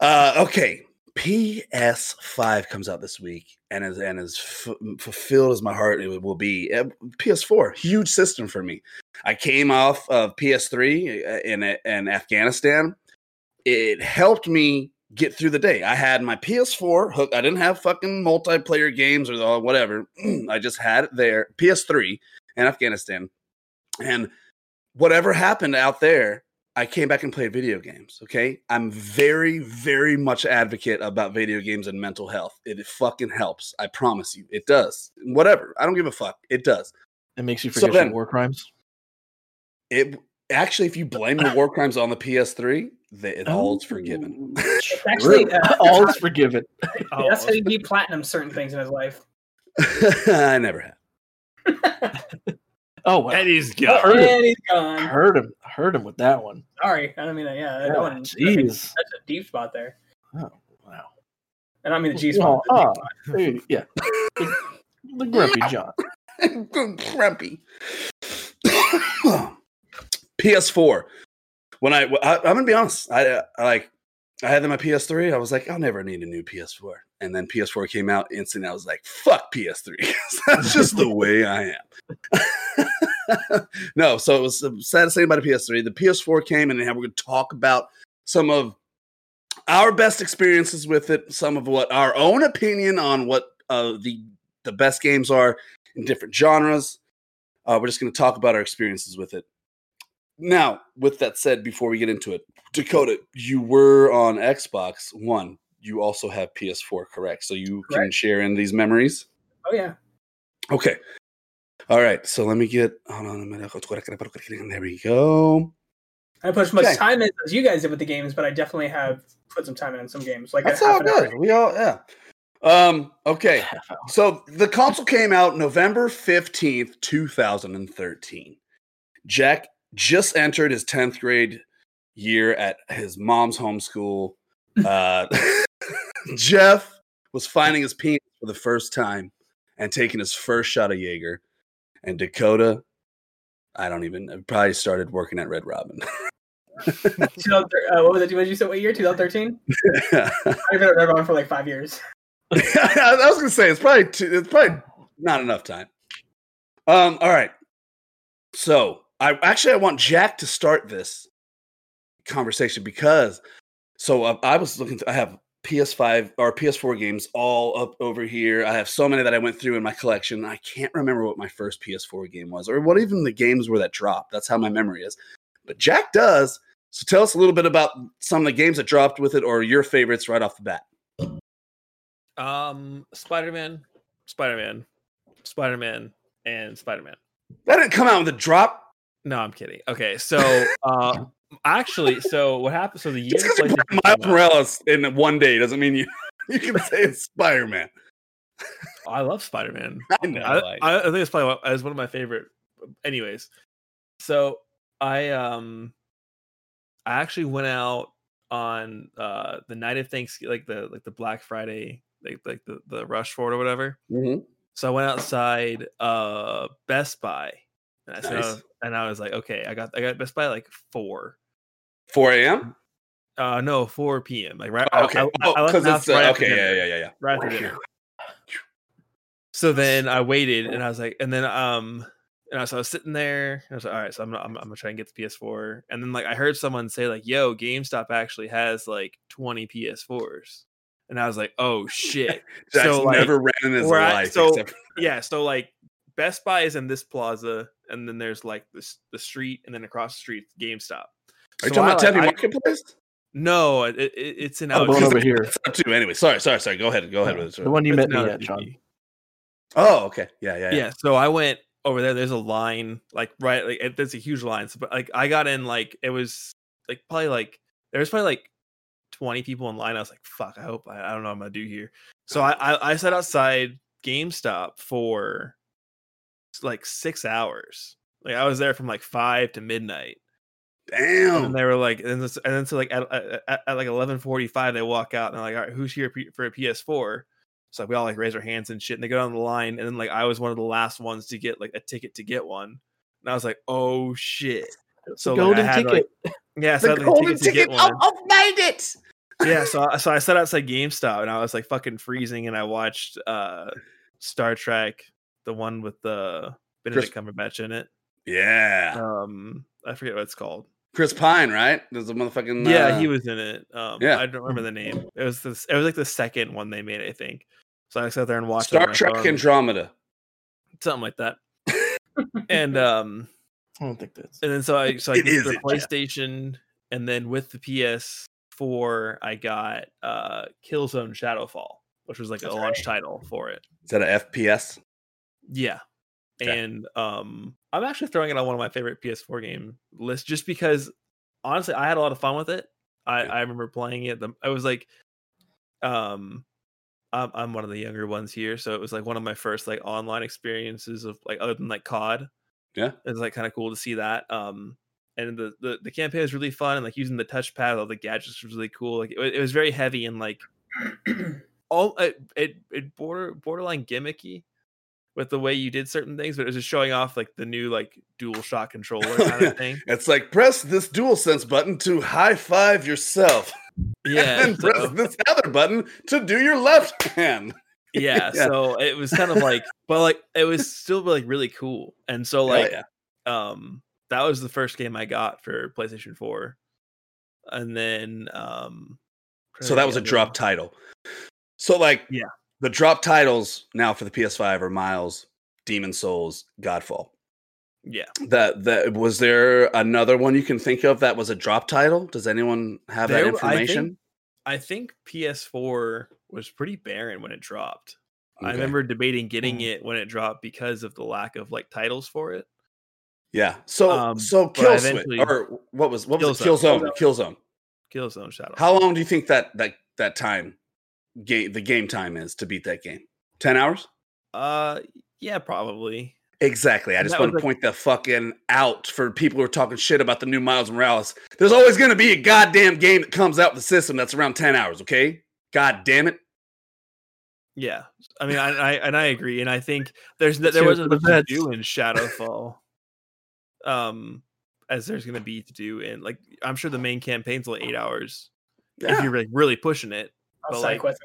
uh, okay. P S five comes out this week, and as and as f- fulfilled as my heart it will be. Uh, P S four, huge system for me. I came off of P S three in in Afghanistan. It helped me get through the day. I had my P S four hooked. I didn't have fucking multiplayer games or whatever. I just had it there. P S three in Afghanistan, and whatever happened out there, I came back and played video games, okay? I'm very, very much advocate about video games and mental health. It fucking helps. I promise you. It does. Whatever. I don't give a fuck. It does. It makes you forget so then, your war crimes? It Actually, if you blame the war crimes on the P S three, they, it oh, all's forgiven. It's actually, uh, all's forgiven. That's how you beat platinum certain things in his life. I never have. Oh, wow. And he's gone. I heard and him. He's gone. I heard him. I heard him with that one. Sorry. I don't mean that. Yeah. That oh, one. Jeez. That's a deep spot there. Oh, wow. And I mean the G spot. Oh, oh, yeah. the, the grumpy John. Grumpy. P S four. When I, I, I'm going to be honest. I, I like, I had my P S three. I was like, I'll never need a new P S four. And then P S four came out instantly. I was like, fuck P S three. That's just the way I am. No, so it was sad to say about the P S three. The P S four came, and we're going to talk about some of our best experiences with it, some of what our own opinion on what uh, the, the best games are in different genres. Uh, we're just going to talk about our experiences with it. Now, with that said, before we get into it, Dakota, you were on Xbox One. You also have P S four, correct? So you correct. Can share in these memories? Oh, yeah. Okay. All right. So let me get... Hold on a minute. There we go. I put as much okay. time in as you guys did with the games, but I definitely have put some time in some games. Like That's all good. Hour. We all... Yeah. Um. Okay. So the console came out November fifteenth, twenty thirteen. Jack just entered his tenth grade year at his mom's homeschool. Uh... Jeff was finding his penis for the first time and taking his first shot of Jaeger. And Dakota, I don't even, probably started working at Red Robin. uh, what was it? What did you say? What year? twenty thirteen? Yeah. I've been at Red Robin for like five years. I was going to say, it's probably, two, it's probably not enough time. Um. All right. So, I actually, I want Jack to start this conversation because, so uh, I was looking, th- I have P S five or P S four games all up over here. I have so many that I went through in my collection. I can't remember what my first P S four game was or what even the games were that dropped. That's how my memory is. But Jack does. So tell us a little bit about some of the games that dropped with it or your favorites right off the bat. Um, Spider-Man, Spider-Man, Spider-Man, and Spider-Man. That didn't come out with a drop. No, I'm kidding. Okay, so... uh Actually, so what happened? So the year just because you put Miles Morales in one day doesn't mean you, you can say it's Spider-Man. I love Spider-Man. I know. I, I, I think it's probably one, it's one of my favorite. Anyways, so I um I actually went out on uh the night of Thanksgiving, like the like the Black Friday, like like the the rush for it or whatever. Mm-hmm. So I went outside uh, Best Buy, and I saw, nice. and I was like, okay, I got I got Best Buy at like four, four a m. Uh, no, four p m Like right. Oh, okay. I, I, oh, I left it's, uh, right okay. Yeah, yeah, yeah, yeah. Right after dinner. So then I waited, and I was like, and then um, and I, so I was sitting there, and I was like, all right, so I'm I'm, I'm gonna try and get the P S four, and then like I heard someone say like, yo, GameStop actually has like twenty P S fours. And I was like, "Oh shit!" That's so like, never ran in his right, life. So except- yeah, so like Best Buy is in this plaza, and then there's like this the street, and then across the street, GameStop. Are you so talking I, about Teddy Marketplace? No, it, it, it's in out oh, over here. It's up too. Anyway, sorry, sorry, sorry. Go ahead, go ahead with it. The one you met me at, John. Oh, okay, yeah, yeah, yeah, yeah. So I went over there. There's a line, like right, like it, there's a huge line. So, but like I got in, like it was like probably like there was probably like twenty people in line. I was like, fuck, I hope I, I don't know what I'm gonna do here. So I, I I sat outside GameStop for like six hours. Like I was there from like five to midnight. Damn. And they were like, and, this, and then so like at, at, at like eleven forty-five they walk out and they're like, all right, who's here for a P S four? So like, we all like raise our hands and shit, and they go down the line, and then like I was one of the last ones to get like a ticket to get one, and I was like, oh shit. So the golden like, I had, ticket. Like, yeah, so the I had, like, golden ticket, ticket. To get one. I've made it. Yeah, so I, so I sat outside GameStop, and I was like fucking freezing, and I watched uh, Star Trek, the one with the Benedict Chris, Cumberbatch in it. Yeah, um, I forget what it's called. Chris Pine, right? There's a motherfucking uh... yeah, he was in it. Um, yeah, I don't remember the name. It was this, it was like the second one they made, I think. So I sat there and watched Star Trek phone, Andromeda, something like that, and um. I don't think that's. And then so I so I get the PlayStation, yeah. And then with the P S four, I got uh, Killzone Shadowfall, which was like that's a right. launch title for it. Is that an F P S? Yeah, okay. And um, I'm actually throwing it on one of my favorite P S four game lists, just because honestly, I had a lot of fun with it. I, yeah. I remember playing it. I was like, um, I'm, I'm one of the younger ones here, so it was like one of my first like online experiences of like other than like C O D. Yeah, it's like kind of cool to see that. Um, and the, the the campaign was really fun, and like using the touchpad, all the gadgets was really cool. Like it, it was very heavy and like all it it, it border, borderline gimmicky with the way you did certain things, but it was just showing off like the new like DualShock controller kind of thing. It's like press this DualSense button to high five yourself. Yeah, and so... press this other button to do your left hand. Yeah, yeah, so it was kind of like, but like it was still like really cool, and so like, yeah, yeah. um, that was the first game I got for PlayStation four, and then um, so that was a drop title. So like, yeah, the drop titles now for the P S five are Miles, Demon's Souls, Godfall. Yeah, that that was there another one you can think of that was a drop title? Does anyone have there, that information? I think- I think P S four was pretty barren when it dropped. Okay. I remember debating getting it when it dropped because of the lack of like titles for it. Yeah. So um, so Kill Switch, or what was what was Killzone. It? Killzone. Killzone. Killzone Shadow. How long do you think that that that time game the game time is to beat that game? Ten hours? Uh yeah, probably. Exactly. I just want to like, point the fucking out for people who are talking shit about the new Miles Morales. There's always going to be a goddamn game that comes out of the system that's around ten hours, okay? God damn it. Yeah. I mean, I, I and I agree. And I think there's there wasn't much to do in Shadowfall um, as there's going to be to do in, like, I'm sure the main campaign's only eight hours yeah. if you're like really pushing it. But, side like, quest.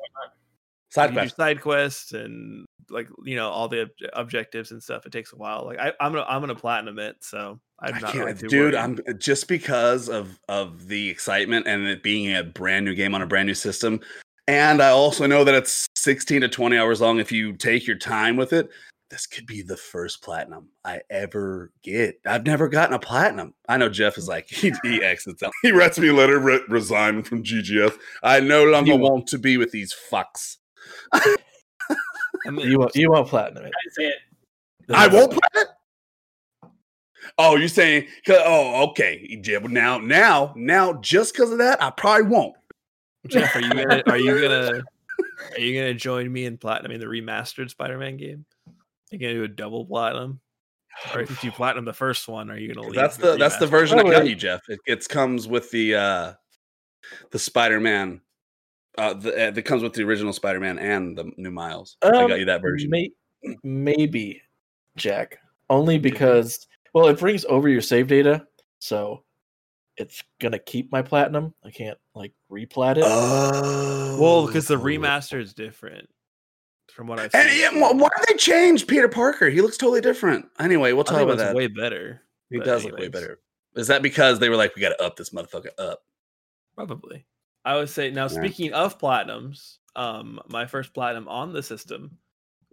Side quest. Side quest and. Like you know all the ob- objectives and stuff. It takes a while. Like I, I'm gonna I'm gonna platinum it. So I'm not I can't, really dude. Worried. I'm just because of of the excitement and it being a brand new game on a brand new system, and I also know that it's sixteen to twenty hours long if you take your time with it. This could be the first platinum I ever get. I've never gotten a platinum. I know Jeff is like, he, he exits out. He writes me a letter, re- resign from G G F. I no longer want to be with these fucks. I mean, you won't, you won't platinum it. I, say it. I won't platinum it? Oh, you're saying, oh, okay. Now, now, now, just because of that, I probably won't. Jeff, are you gonna, are you gonna, are you gonna join me in platinum in the remastered Spider-Man game? Are you gonna do a double platinum? Or if you platinum the first one, are you gonna leave? That's the, the that's the version oh, I got you, Jeff. It, it comes with the uh, the Spider-Man. Uh, that uh, comes with the original Spider-Man and the new Miles. Um, I got you that version. May- Maybe, Jack. Only because, well, it brings over your save data, so it's gonna keep my platinum. I can't like replat it. Oh, well, because the remaster is different from what I've seen. And it, why did they change Peter Parker? He looks totally different. Anyway, we'll talk about that. Way better. He does anyways. look way better. Is that because they were like, we gotta up this motherfucker up? Probably. I would say now. Yeah. Speaking of platinums, um, my first platinum on the system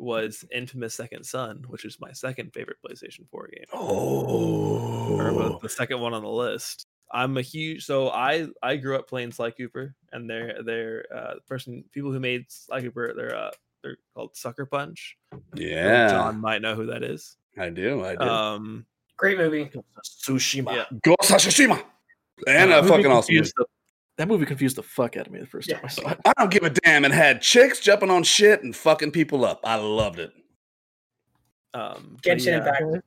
was Infamous Second Son, which is my second favorite PlayStation four game. Oh, or the second one on the list. I'm a huge so I I grew up playing Sly Cooper, and they're they're uh, the person people who made Sly Cooper. They're uh, they're called Sucker Punch. Yeah, John might know who that is. I do. I do. Um, great movie. Ghost of Tsushima. Yeah. Ghost of Tsushima. And a fucking awesome movie. That movie confused the fuck out of me the first yeah. time I saw it. I don't give a damn. It had chicks jumping on shit and fucking people up. I loved it. Um, Genshin yeah.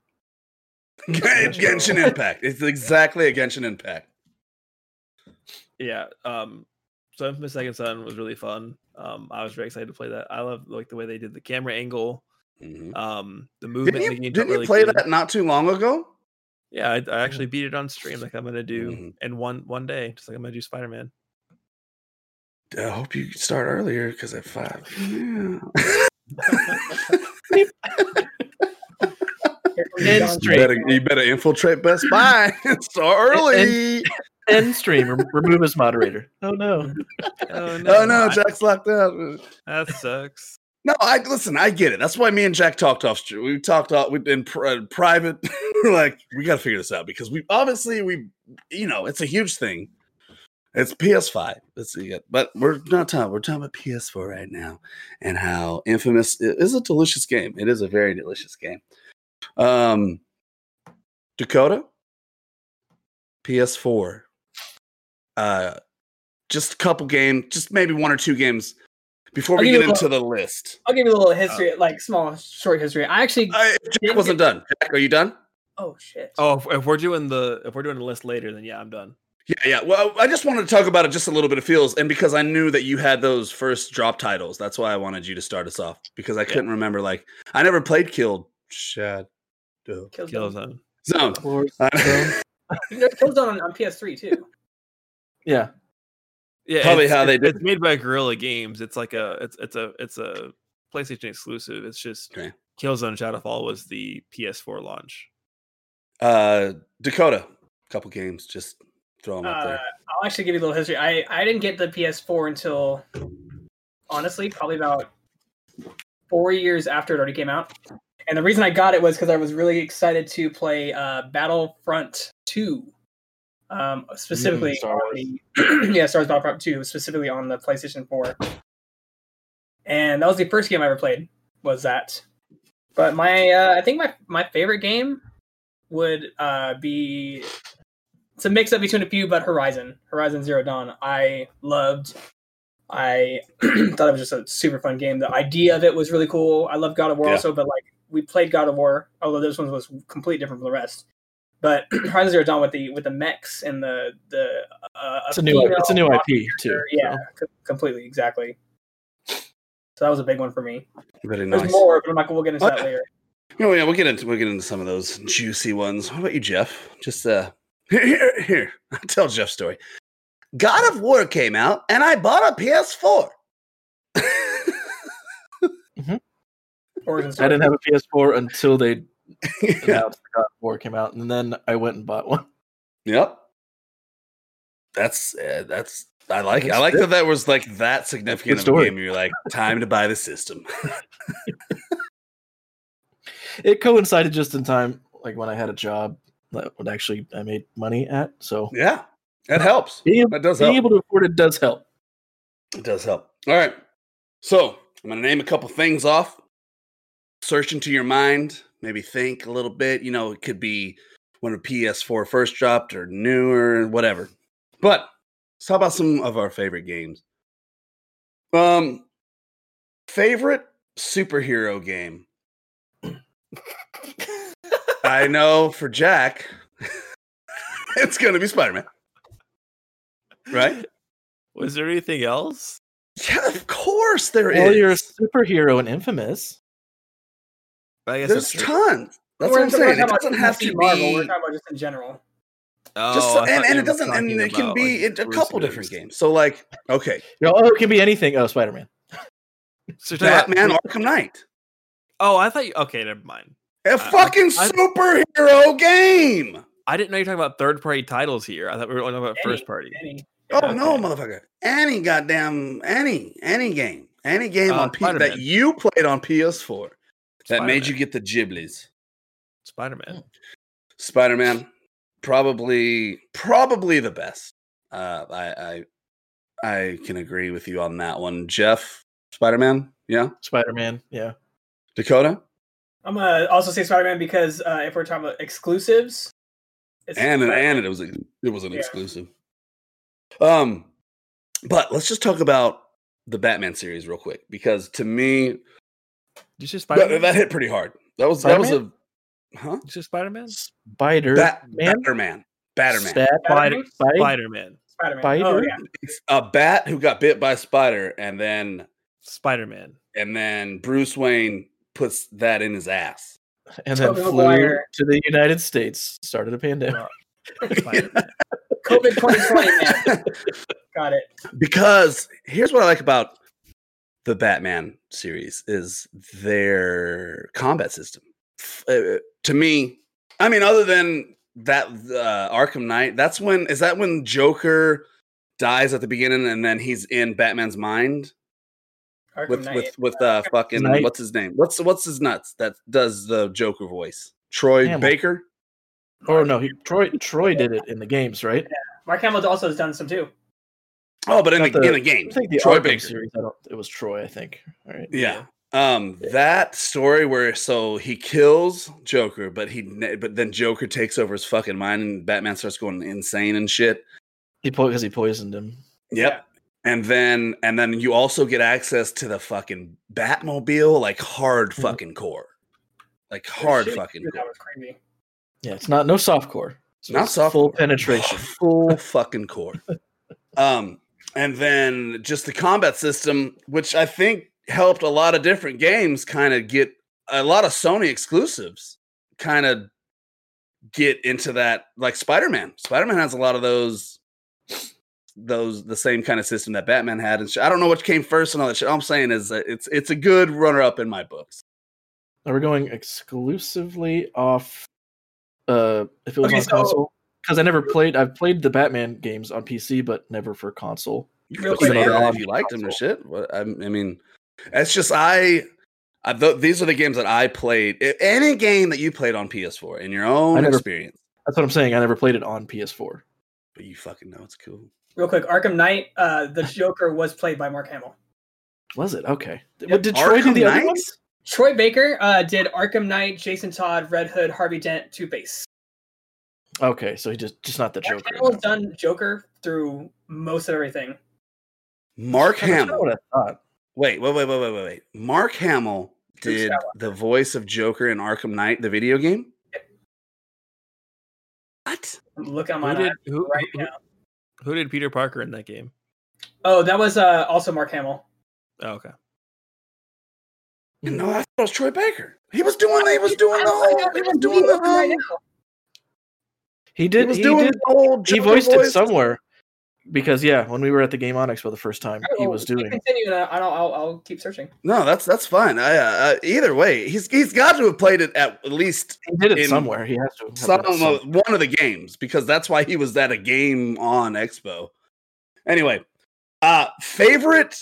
Impact. Genshin Impact. It's exactly a Genshin Impact. Yeah. Um, so Infamous Second Son was really fun. Um, I was very excited to play that. I love like the way they did the camera angle. Mm-hmm. Um, the movement. Didn't you, the game didn't you really play good. that not too long ago? Yeah, I, I actually beat it on stream like I'm going to do mm-hmm. in one one day, just like I'm going to do Spider-Man. I hope you start earlier, because at five. Yeah. End stream. You, better, you better infiltrate Best Buy. Start early. End, end, end stream. Remove his moderator. Oh, no. Oh, no. Oh, no. Jack's locked up. That sucks. No, I listen. I get it. That's why me and Jack talked off. We talked off. We've been pri- private. We're like, we got to figure this out, because we obviously we, you know, it's a huge thing. It's P S five. Let's see, but we're not talking. We're talking about P S four right now, and how Infamous is a delicious game. It is a very delicious game. Um, Dakota, P S four. Uh, just a couple games. Just maybe one or two games. Before I'll we get into little, the list, I'll give you a little history, uh, like small, short history. I actually I Jack wasn't get... done. Jack, are you done? Oh shit! Oh, if, if we're doing the if we're doing the list later, then yeah, I'm done. Yeah, yeah. Well, I just wanted to talk about it just a little bit of feels, and because I knew that you had those first drop titles, that's why I wanted you to start us off, because I couldn't yeah. remember. Like, I never played Killzone Shadowfall. Killzone. Zone. There's Killzone on, on P S three too. Yeah. Yeah, probably how they did. It's made by Guerrilla Games. It's like a it's it's a it's a PlayStation exclusive. It's just okay. Killzone Shadowfall was the P S four launch. Uh, Dakota, a couple games, just throw them uh, up there. I'll actually give you a little history. I, I didn't get the P S four until honestly probably about four years after it already came out. And the reason I got it was because I was really excited to play uh, Battlefront two. Um, specifically, mm, on the, yeah, Star Wars Battlefront two, specifically on the PlayStation four, and that was the first game I ever played. Was that? But my, uh, I think my my favorite game would uh, be it's a mix up between a few, but Horizon, Horizon Zero Dawn, I loved. I thought it was just a super fun game. The idea of it was really cool. I love God of War yeah. also, but like we played God of War, although this one was completely different from the rest. But Horizon Zero Dawn with the with the mechs and the the uh, it's a new it's a new I P too. Yeah, so. c- completely exactly. So that was a big one for me. Very nice. There's more, but I'm like, we'll get into okay. that later. Oh yeah, we'll get into we'll get into some of those juicy ones. What about you, Jeff? Just uh, here here here. I'll tell Jeff's story. God of War came out, and I bought a P S four. mm-hmm. I didn't have a P S four until they. yeah. God of War came out, and then I went and bought one. Yep, that's uh, that's I like it. I like that that was like that significant of a game. You're like, time to buy the system. It coincided just in time, like when I had a job that would actually I made money at. So yeah, that helps. Being, that does being help. Able to afford it does help. It does help. All right, so I'm gonna name a couple things off. Search into your mind. Maybe think a little bit. You know, it could be when a P S four first dropped or newer, whatever. But let's talk about some of our favorite games. Um, favorite superhero game. I know for Jack, it's going to be Spider-Man. Right? Was there anything else? Yeah, of course there well, is. Well, you're a superhero and Infamous. But I guess there's tons. That's what I'm saying. It doesn't have to be Marvel. We're talking about just in general. Oh, just so, and, and it doesn't, and it can be like, a couple different games. So, like, okay, you know, oh, it can be anything. Oh, Spider-Man, so Batman, about- Arkham Knight. Oh, I thought you. Okay, never mind. A uh, fucking I, I, superhero I, game. I didn't know you were talking about third-party titles here. I thought we were only talking about first-party. Oh okay. No, motherfucker! Any goddamn any any game, any game uh, on P- that you played on P S four that Spider-Man. Made you get the Ghiblies. Spider-Man. Oh. Spider-Man. Probably, probably the best. Uh, I, I, I can agree with you on that one, Jeff. Spider-Man, yeah. Spider-Man, yeah. Dakota. I'm gonna also say Spider-Man because uh, if we're talking about exclusives, it's and Spider-Man. And it was a, it was an yeah. exclusive. Um, but let's just talk about the Batman series real quick because to me, you see Spider-Man? That, that hit pretty hard. That was Spider-Man? That was a. Huh? Is it Spider-Man? Spider Bat- Man? Batterman. Batterman. Stat- Spider- Spider- Spider-Man. Spider-Man. Spider-Man. Oh, yeah. It's a bat who got bit by a spider, and then Spider-Man. And then Bruce Wayne puts that in his ass. And then Toby flew Maguire. To the United States, started a pandemic. COVID twenty twenty, man. Got it. Because here's what I like about the Batman series is their combat system. Uh, to me, I mean, other than that uh, Arkham Knight, that's when is that when Joker dies at the beginning, and then he's in Batman's mind Arkham with Knight. with with uh, fucking Knight. What's his name? What's what's his nuts that does the Joker voice? Troy Damn. Baker? Oh no, he, Troy Troy did it in the games, right? Yeah. Mark Hamill also has done some too. Oh, but in the, the in the game, I think the Troy Arkham Baker series. I don't, it was Troy, I think. All right. Yeah. yeah. Um, that story where so he kills Joker, but he but then Joker takes over his fucking mind, and Batman starts going insane and shit. He because he poisoned him. Yep, and then and then you also get access to the fucking Batmobile, like hard fucking core, like hard shit, fucking. Dude, core. That was crazy. Yeah, it's not no soft core. It's not soft full core. Penetration, full fucking core. Um, and then just the combat system, which I think. Helped a lot of different games kind of get a lot of Sony exclusives kind of get into that, like Spider-Man. Spider-Man has a lot of those, those the same kind of system that Batman had, and sh- I don't know which came first and all that shit. All I'm saying is that it's it's a good runner-up in my books. Are we going exclusively off? Uh, if it was okay, on so- console, because I never played. I've played the Batman games on P C, but never for console. You can play them if you liked them or shit. What, I, I mean. It's just I, I th- these are the games that I played. Any game that you played on P S four in your own never, experience. That's what I'm saying. I never played it on P S four. But you fucking know it's cool. Real quick, Arkham Knight, uh, the Joker was played by Mark Hamill. Was it? Okay. Yep. What, did Troy do the Knight? Other ones? Troy Baker uh, did Arkham Knight, Jason Todd, Red Hood, Harvey Dent, Two-Face. Okay, so he just just not the Mark Joker. Mark Hamill's done Joker through most of everything. Mark Hamill. What I thought. Wait, wait, wait, wait, wait, wait. Mark Hamill did the voice of Joker in Arkham Knight, the video game? What? Look on my did, who, right who, now. Who did Peter Parker in that game? Oh, that was uh, also Mark Hamill. Oh, okay. No, I thought it was Troy Baker. He was doing he was doing the whole he was doing the whole He did he was he doing did, the whole Joker He voiced voice. It somewhere. Because yeah, when we were at the Game On Expo the first time, he was doing. Continue, and I'll, I'll I'll keep searching. No, that's that's fine. I, uh, either way, he's he's got to have played it at least. He did it somewhere. He has to have some, it somewhere. One of the games because that's why he was at a Game On Expo. Anyway, uh, favorite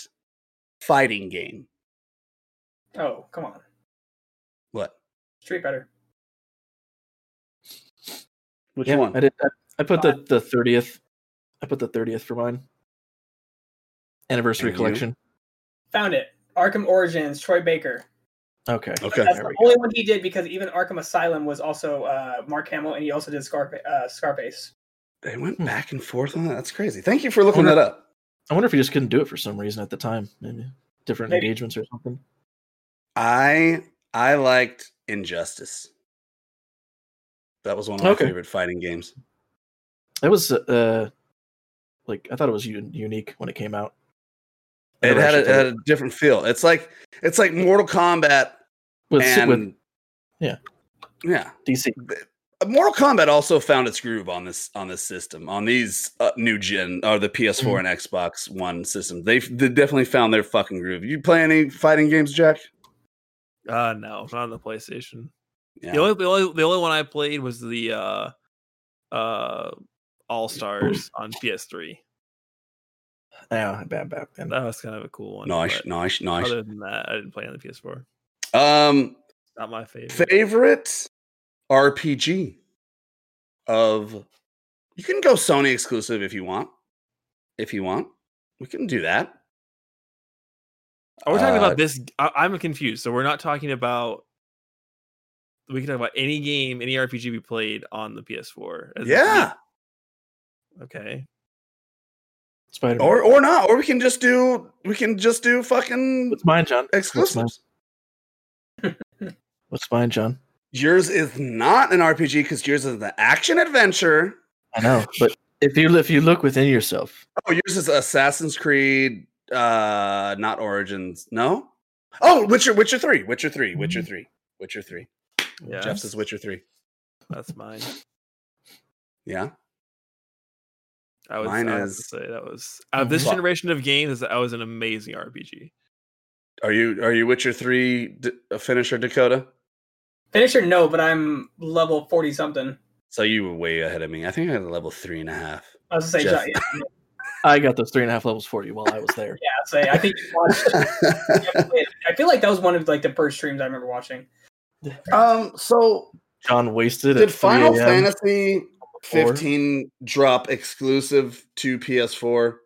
fighting game. Oh come on! What? Street Fighter. Which yeah, one? I did. I, I put the the thirtieth. I put the thirtieth for mine. Anniversary collection. Found it. Arkham Origins, Troy Baker. Okay. Okay. That's the only one he did because even Arkham Asylum was also uh, Mark Hamill, and he also did Scarpa- uh, Scarface. They went back and forth on that. That's crazy. Thank you for looking that up. I wonder if he just couldn't do it for some reason at the time. Maybe different Maybe. engagements or something. I I liked Injustice. That was one of my okay. favorite fighting games. That was... Uh, Like I thought it was un- unique when it came out. It had, a, it had a different feel. It's like it's like Mortal Kombat with, and with Yeah. Yeah. D C. Mortal Kombat also found its groove on this on this system, on these uh, new gen, or the P S four mm-hmm. and Xbox One system. They they definitely found their fucking groove. You play any fighting games, Jack? Uh, no, not on the PlayStation. Yeah. The only the only the only one I played was the uh, uh, All Stars on P S three. Yeah, bad, bad, bad. That was kind of a cool one. Nice, nice, nice. Other than that, I didn't play on the P S four. Um, not my favorite. Favorite R P G of, you can go Sony exclusive if you want. If you want, we can do that. Oh, we're talking uh, about this. I, I'm confused. So we're not talking about. We can talk about any game, any R P G we played on the P S four. As yeah. Okay. Spider-Man. Or or not, or we can just do we can just do fucking. What's mine, John? Exclusives. What's mine, What's mine John? Yours is not an R P G because yours is an action adventure. I know, but if you if you look within yourself, oh, yours is Assassin's Creed, uh, not Origins. No, oh, Witcher, Witcher three, Witcher three, mm-hmm. Witcher three, Witcher three. Yeah. Jeff says Witcher three. That's mine. Yeah. I would, Mine I would is, say that was out of this fuck. generation of games. That was an amazing R P G. Are you are you Witcher three d- finisher, Dakota? Finisher, no, but I'm level forty something. So you were way ahead of me. I think I had level three and a half. I was gonna say, Jeff. Yeah. I got those three and a half levels for you while I was there. Yeah, say I think you watched. I feel like that was one of like the first streams I remember watching. Um, so John wasted. Did Final Fantasy fifteen drop exclusive to P S four?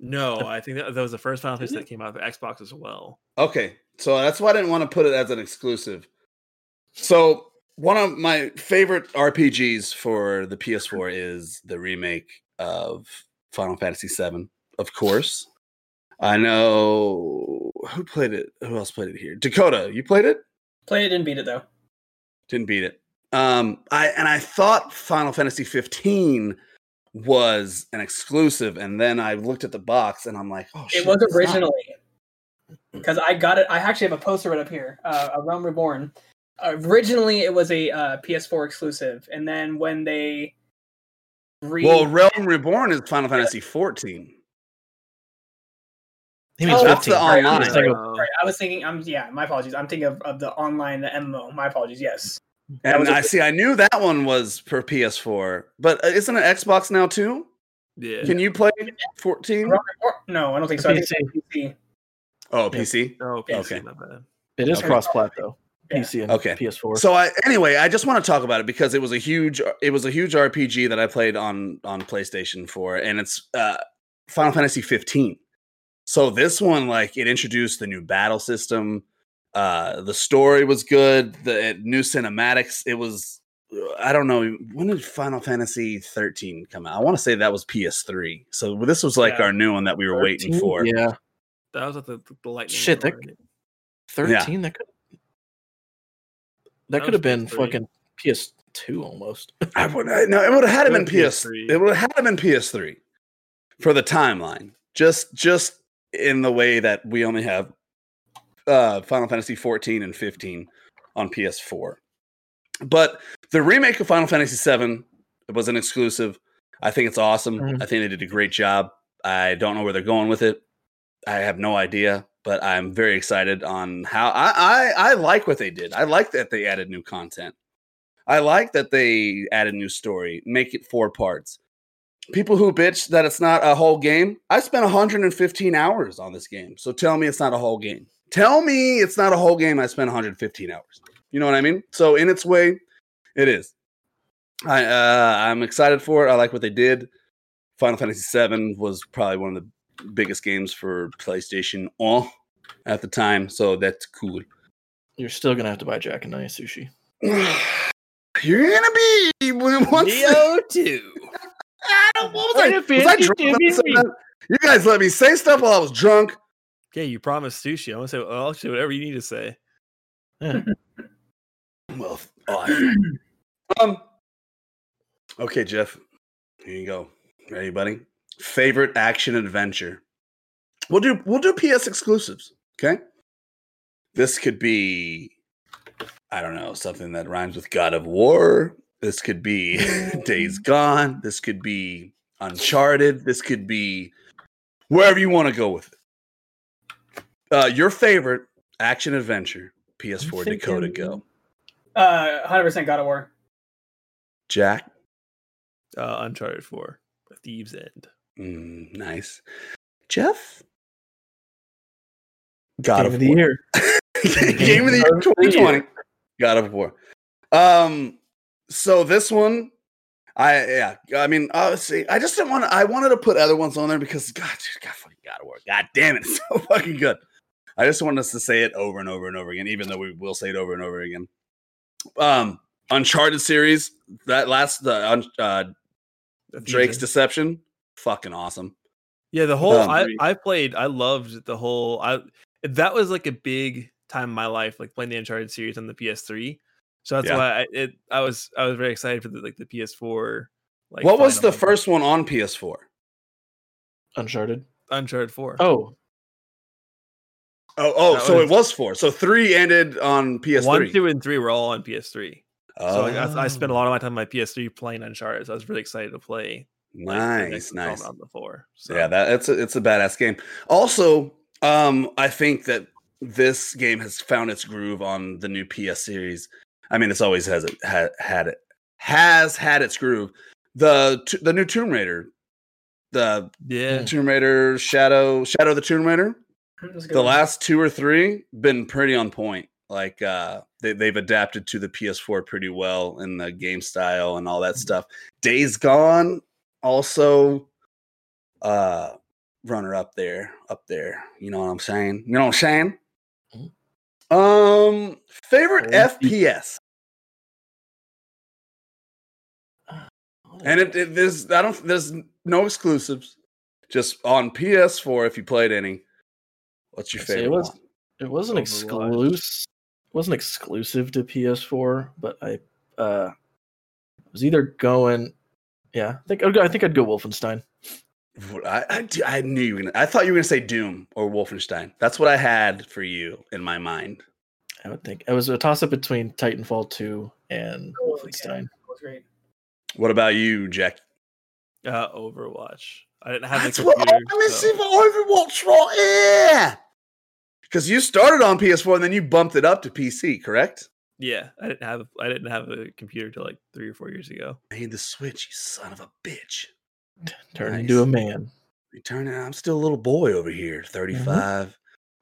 No, I think that, that was the first Final Fantasy that came out for Xbox as well. Okay, so that's why I didn't want to put it as an exclusive. So one of my favorite R P Gs for the P S four is the remake of Final Fantasy seven, of course. I know who played it. Who else played it here? Dakota, you played it? Played it, didn't beat it though. Didn't beat it. Um, I and I thought Final Fantasy fifteen was an exclusive, and then I looked at the box and I'm like, oh shit. It was originally, because I got it. I actually have a poster right up here, uh, A Realm Reborn. Originally, it was a uh, P S four exclusive, and then when they re- well, Realm Reborn is Final Fantasy fourteen. He means oh, that's the online. Right, I, sorry, right. I was thinking, I'm um, yeah, my apologies. I'm thinking of, of the online, the M M O. My apologies. Yes. And I see. I knew that one was for P S four, but isn't it Xbox now too? Yeah. Can you play fourteen? No, I don't think so. I think it's P C. Oh, P C. Oh, P C. Okay. It is cross-plat though. Yeah. P C and okay. P S four. So I, anyway, I just want to talk about it because it was a huge, it was a huge R P G that I played on on PlayStation four, and it's uh, Final Fantasy fifteen. So this one, like, it introduced the new battle system. Uh, the story was good. The uh, new cinematics. It was. I don't know, when did Final Fantasy thirteen come out? I want to say that was P S three. So this was like yeah. our new one that we were thirteen, waiting for. Yeah, that was at the, the lightning. Shit, that, thirteen. Yeah. That could. That, that could have been fucking P S two almost. I would I, no, it would have had it been P S three. It would have had it been P S three for the timeline. Just just in the way that we only have uh, Final Fantasy fourteen and fifteen on P S four. But the remake of Final Fantasy seven, it was an exclusive. I think it's awesome. Mm-hmm. I think they did a great job. I don't know where they're going with it. I have no idea. But I'm very excited on how I, I I like what they did. I like that they added new content. I like that they added new story. Make it four parts. People who bitch that it's not a whole game. I spent one hundred fifteen hours on this game. So tell me it's not a whole game. Tell me it's not a whole game. I spent one hundred fifteen hours. You know what I mean? So in its way, it is. I uh, I'm excited for it. I like what they did. Final Fantasy seven was probably one of the biggest games for PlayStation all at the time, so that's cool. You're still gonna have to buy Jack and I sushi. You're gonna be once D O two. I don't. What was I? Was I drunk? You guys let me say stuff while I was drunk. Yeah, you promised sushi. I want to say, well, I'll say whatever you need to say. Yeah. Well, oh, um. Okay, Jeff. Here you go. Ready, buddy? Favorite action adventure. We'll do we'll do P S exclusives. Okay, this could be I don't know, something that rhymes with God of War. This could be Days Gone. This could be Uncharted. This could be wherever you want to go with it. Uh, your favorite action adventure, P S four Dakota, go. Uh, one hundred percent God of War. Jack? Uh, Uncharted four, Thieves' End. Mm, nice. Jeff? God of, of the Year. Game of the Year twenty twenty. God of War. Um, so this one, I yeah, I mean, obviously, I just didn't want to. I wanted to put other ones on there because God, dude, God fucking God of War. God damn it, it's so fucking good. I just want us to say it over and over and over again, even though we will say it over and over again. Um, Uncharted series, that last the uh, Drake's Deception, fucking awesome. Yeah, the whole um, I I played. I loved the whole I. That was like a big time in my life, like playing the Uncharted series on the P S three. So that's yeah. why I, it, I was I was very excited for the, like the P S four. Like, what was the first one on P S four? Uncharted. Uncharted four. Oh. Oh, oh, that so was, it was four. So three ended on P S three. One, two, and three were all on P S three. Oh. So like, I, I spent a lot of my time on my P S three playing Uncharted. So I was really excited to play. Nice, like, nice. On the floor. So. Yeah, that, it's a, it's a badass game. Also. Um, I think that this game has found its groove on the new P S series. I mean, it's always has it ha, had it has had its groove. The t- the new Tomb Raider, the yeah. Tomb Raider Shadow Shadow of the Tomb Raider. The last two or three been pretty on point. Like uh, they they've adapted to the P S four pretty well in the game style and all that mm-hmm. stuff. Days Gone also. Uh. Runner up there, up there. You know what I'm saying? You know what I'm saying? Um, favorite oh, F P S. And it, it there's I don't there's no exclusives. Just on P S four, if you played any. What's your favorite? It was one? It wasn't exclusive. Wasn't exclusive to P S four, but I uh was either going. Yeah, I think I'd go, I think I'd go Wolfenstein. I, I, I knew you were gonna, I thought you were going to say Doom or Wolfenstein. That's what I had for you in my mind. I would think it was a toss up between Titanfall two and oh, Wolfenstein. Yeah, that was great. What about you, Jack? Uh, Overwatch. I didn't have that's a computer. What, I'm so. Overwatch right here. Because you started on P S four and then you bumped it up to P C, correct? Yeah, I didn't have I didn't have a computer till like three or four years ago. I need the Switch, you son of a bitch. Turn nice. Into a man. Turn, I'm still a little boy over here, thirty-five,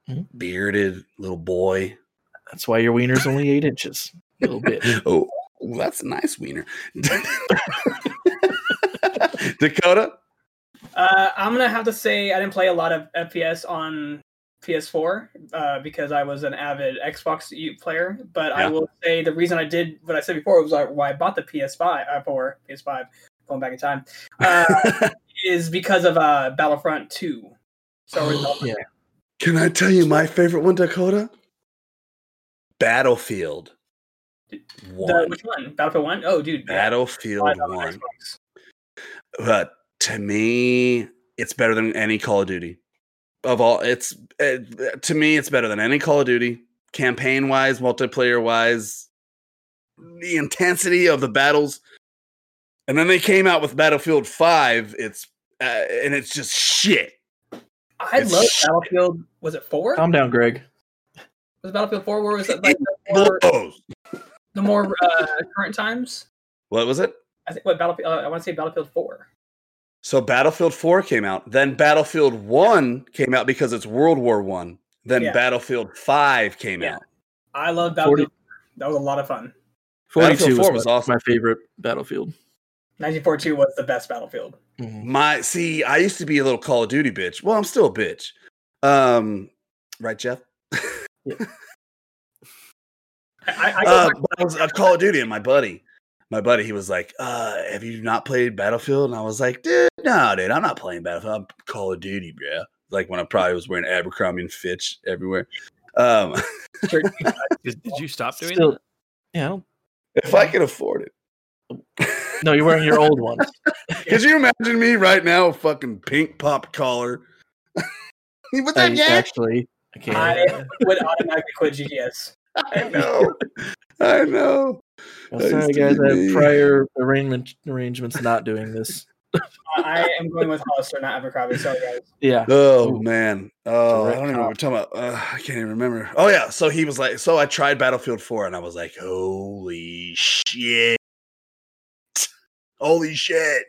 mm-hmm. bearded little boy. That's why your wiener's only eight inches. A little bit. Oh, that's a nice wiener. Dakota? Uh, I'm going to have to say I didn't play a lot of F P S on P S four uh, because I was an avid Xbox player. But yeah. I will say the reason I did what I said before was like why I bought the P S five, uh, or P S five. Going back in time, uh, is because of uh, Battlefront two. So oh, yeah. Can I tell you my favorite one, Dakota? Battlefield one. The, which one? Battlefield one? Oh, dude. Battlefield yeah. one. But to me, it's better than any Call of Duty. Of all, it's it, to me, it's better than any Call of Duty. Campaign-wise, multiplayer-wise, the intensity of the battles. And then they came out with Battlefield five. It's uh, and it's just shit. I it's love shit. Battlefield. Was it four? Calm down, Greg. Was it Battlefield four? Where was it? Like, the more, the more uh, current times. What was it? I think what Battlefield. Uh, I want to say Battlefield four. So Battlefield four came out. Then Battlefield one came out because it's World War One. Then yeah. Battlefield five came yeah. out. I love Battlefield. forty That was a lot of fun. Battlefield four was, was awesome. My favorite Battlefield. nineteen forty-two was the best Battlefield. Mm-hmm. My see, I used to be a little Call of Duty bitch. Well, I'm still a bitch. Um, right, Jeff? Yeah. I, I, uh, I was a Call of Duty, and my buddy, my buddy, he was like, uh, "Have you not played Battlefield?" And I was like, "Dude, no, dude, I'm not playing Battlefield. I'm Call of Duty, bro." Like when I probably was wearing Abercrombie and Fitch everywhere. Um, did, did you stop doing still, that? Yeah, you know, if yeah. I could afford it. No, you're wearing your old ones. Could you imagine me right now, fucking pink pop collar? What's that? I, actually, I can't. I would automatically quit G T S. I know. I know. I'm sorry, guys. I have prior arrangement arrangements not doing this. uh, I am going with Hollister, not Abercrombie. Sorry, guys. Yeah. Oh, man. Oh, I don't even know what we're talking about. Uh, I can't even remember. Oh, yeah. So he was like, so I tried Battlefield four, and I was like, holy shit. Holy shit.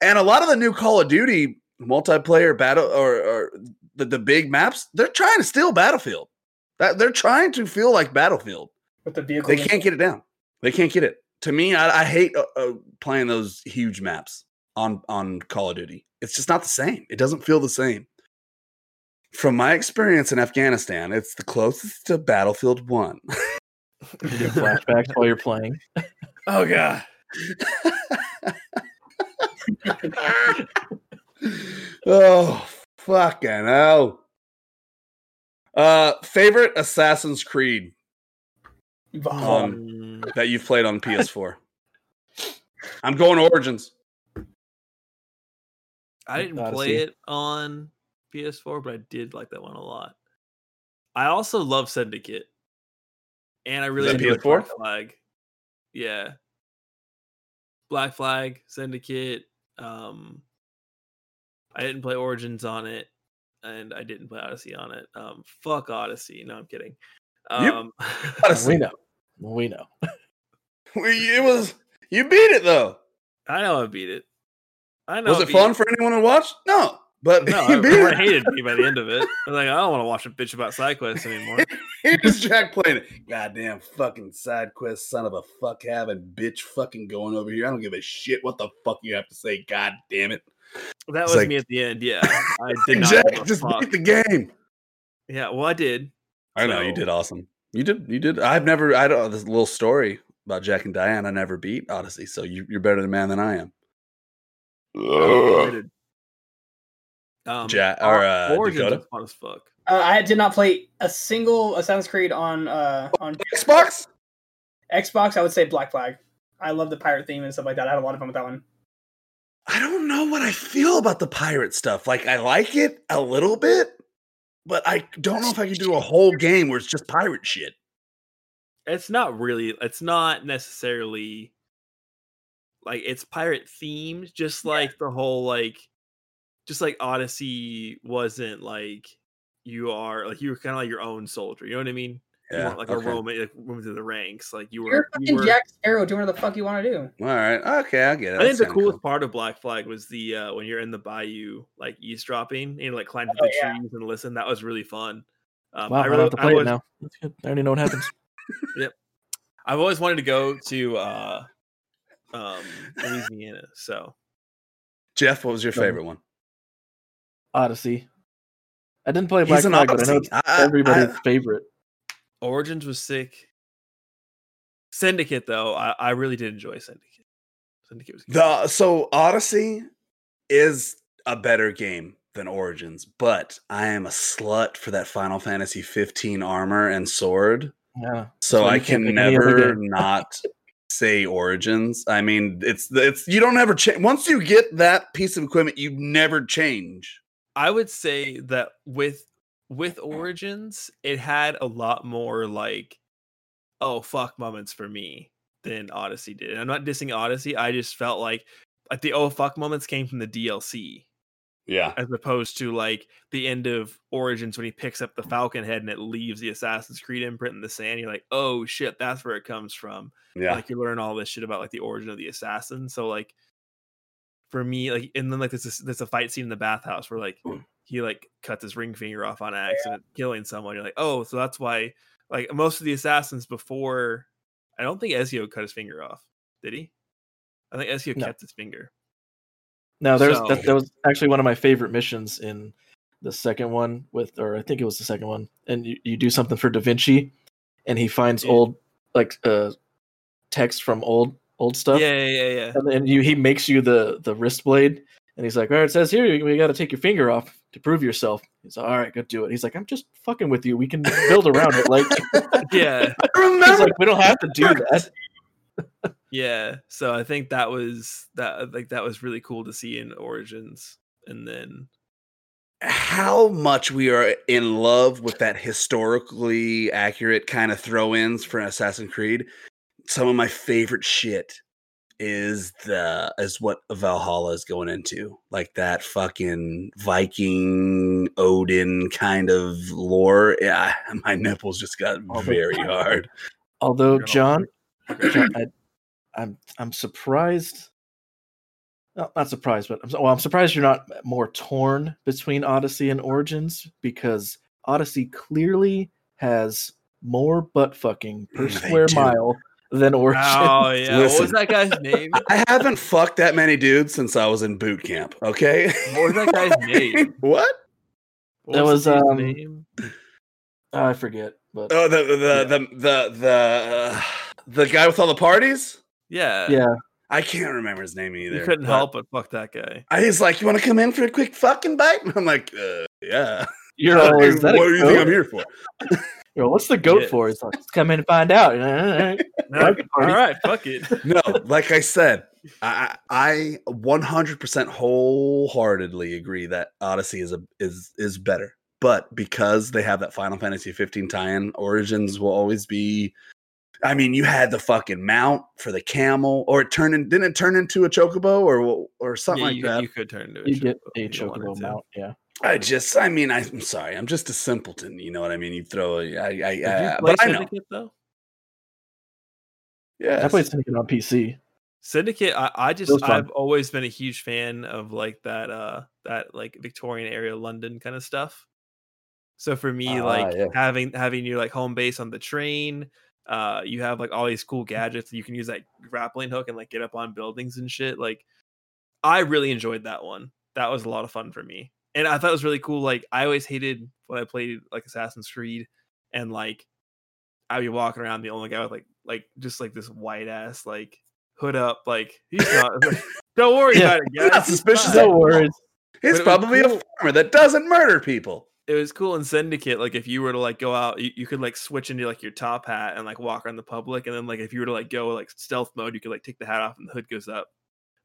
And a lot of the new Call of Duty multiplayer battle or, or the, the big maps, they're trying to steal Battlefield. That They're trying to feel like Battlefield. But the vehicle they can't get it down. They can't get it. To me, I, I hate uh, uh, playing those huge maps on, on Call of Duty. It's just not the same. It doesn't feel the same. From my experience in Afghanistan, it's the closest to Battlefield one. You do flashbacks while you're playing. Oh, God. Oh, fucking hell. Uh, favorite Assassin's Creed um, that you've played on P S four? I'm going Origins. I didn't Odyssey. play it on P S four, but I did like that one a lot. I also love Syndicate. And I really enjoyed Black Flag. Yeah. Black Flag, Syndicate. Um, I didn't play Origins on it, and I didn't play Odyssey on it. Um, fuck Odyssey. No, I'm kidding. Um, we know. We know. It was, you beat it, though. I know I beat it. I know. Was it fun it. for anyone to watch? No. But no, everyone hated me by the end of it. I was like, I don't want to watch a bitch about side quests anymore. Here's Jack playing it. Goddamn fucking side quest, son of a fuck having bitch fucking going over here. I don't give a shit what the fuck you have to say. God damn it. That it's was like, me at the end. Yeah. I did not Jack, just fuck. beat the game. Yeah. Well, I did. I so. know. You did awesome. You did. You did. I've never, I don't, this little story about Jack and Diane, I never beat Odyssey. So you, you're better than man than I am. I Um, ja- or, uh, Origins is fun as fuck. Uh, I did not play a single Assassin's Creed on uh, on Xbox. Xbox, I would say Black Flag. I love the pirate theme and stuff like that. I had a lot of fun with that one. I don't know what I feel about the pirate stuff. Like, I like it a little bit, but I don't know if I can do a whole game where it's just pirate shit. It's not really. It's not necessarily like it's pirate themed. Just like yeah. the whole like. Just like Odyssey wasn't like you are like you were kind of like your own soldier. You know what I mean? Yeah. You weren't like okay. a Roman, like Roman through the ranks. Like you were. You're fucking you were, Jack Sparrow doing whatever the fuck you want to do. All right. Okay, I get it. I think the coolest cool. part of Black Flag was the uh, when you're in the bayou, like eavesdropping and like climbing oh, the yeah. trees and listen. That was really fun. Um, wow, I really I have to play I was, it now. That's good. I already know what happens. Yep. I've always wanted to go to uh, um, Louisiana. So, Jeff, what was your favorite um, one? Odyssey. I didn't play Black Flag, but I know it's everybody's I, I, favorite. Origins was sick. Syndicate, though, I, I really did enjoy Syndicate. Syndicate was good. The, so Odyssey is a better game than Origins, but I am a slut for that Final Fantasy fifteen armor and sword. Yeah. So I can never not say Origins. I mean, it's it's you don't ever change. Once you get that piece of equipment, you never change. I would say that with with Origins, it had a lot more like, oh, fuck moments for me than Odyssey did. And I'm not dissing Odyssey. I just felt like, like the oh, fuck moments came from the D L C. Yeah. As opposed to like the end of Origins when he picks up the Falcon head and it leaves the Assassin's Creed imprint in the sand. You're like, oh, shit, that's where it comes from. Yeah. Like you learn all this shit about like the origin of the assassin. So like, for me, like, and then like there's this, there's a fight scene in the bathhouse where like he like cuts his ring finger off on accident, yeah. killing someone. You're like, oh, so that's why. Like most of the assassins before, I don't think Ezio cut his finger off, did he? I think Ezio no. kept his finger. No, there's so. that, that was actually one of my favorite missions in the second one with, or I think it was the second one, and you, you do something for Da Vinci, and he finds yeah. old like uh, text from old. Old stuff, yeah, yeah, yeah. And then you, he makes you the the wrist blade, and he's like, "All right, it says here we got to take your finger off to prove yourself." He's like, "All right, go do it." He's like, "I'm just fucking with you. We can build around it." Like, yeah, I remember. He's like, we don't have to do that. Yeah, so I think that was that. Like that was really cool to see in Origins, and then how much we are in love with that historically accurate kind of throw-ins for Assassin's Creed. Some of my favorite shit is the is what Valhalla is going into, like that fucking Viking Odin kind of lore. Yeah, my nipples just got very hard. Although John, John I, I'm I'm surprised. No, not surprised, but I'm, well, I'm surprised you're not more torn between Odyssey and Origins, because Odyssey clearly has more butt fucking per square do. mile than Origins. Oh yeah, Listen, what was that guy's name? I haven't fucked that many dudes since I was in boot camp. Okay, what was that guy's name? What? What that was, was um, name? I forget. But oh, the the, yeah. the the the the guy with all the parties. Yeah. Yeah. I can't remember his name either. You couldn't but help but fuck that guy. I was like, you want to come in for a quick fucking bite? And I'm like, uh, yeah. You're like, what do goat? you think I'm here for? Yo, what's the goat yeah. for? It's like, let's come in and find out. All right, fuck it. No, like I said, I, I one hundred percent wholeheartedly agree that Odyssey is a is is better. But because they have that Final Fantasy fifteen tie-in, Origins will always be... I mean, you had the fucking mount for the camel, or it turned in, didn't it turn into a chocobo or or something yeah, you, like that? You could turn into a you chocobo. A chocobo mount, yeah. I just, I mean, I, I'm sorry, I'm just a simpleton. You know what I mean? You throw, a, I, I, Did uh, you play but I know. Though? Yeah, I played Syndicate on P C. Syndicate, I, I just, I've always been a huge fan of like that, uh, that like Victorian area London kind of stuff. So for me, uh, like yeah. having having your like home base on the train. Uh, you have like all these cool gadgets. You can use that grappling hook and like get up on buildings and shit. Like, I really enjoyed that one. That was a lot of fun for me, and I thought it was really cool. Like, I always hated when I played like Assassin's Creed, and like I'd be walking around the only guy with like like just like this white ass like hood up. Like, he's not. Like, don't worry yeah. about it, guys. Not suspicious. Don't worry. He's probably cool. a farmer that doesn't murder people. It was cool in Syndicate, like if you were to like go out, you, you could like switch into like your top hat and like walk around the public, and then like if you were to like go like stealth mode, you could like take the hat off and the hood goes up.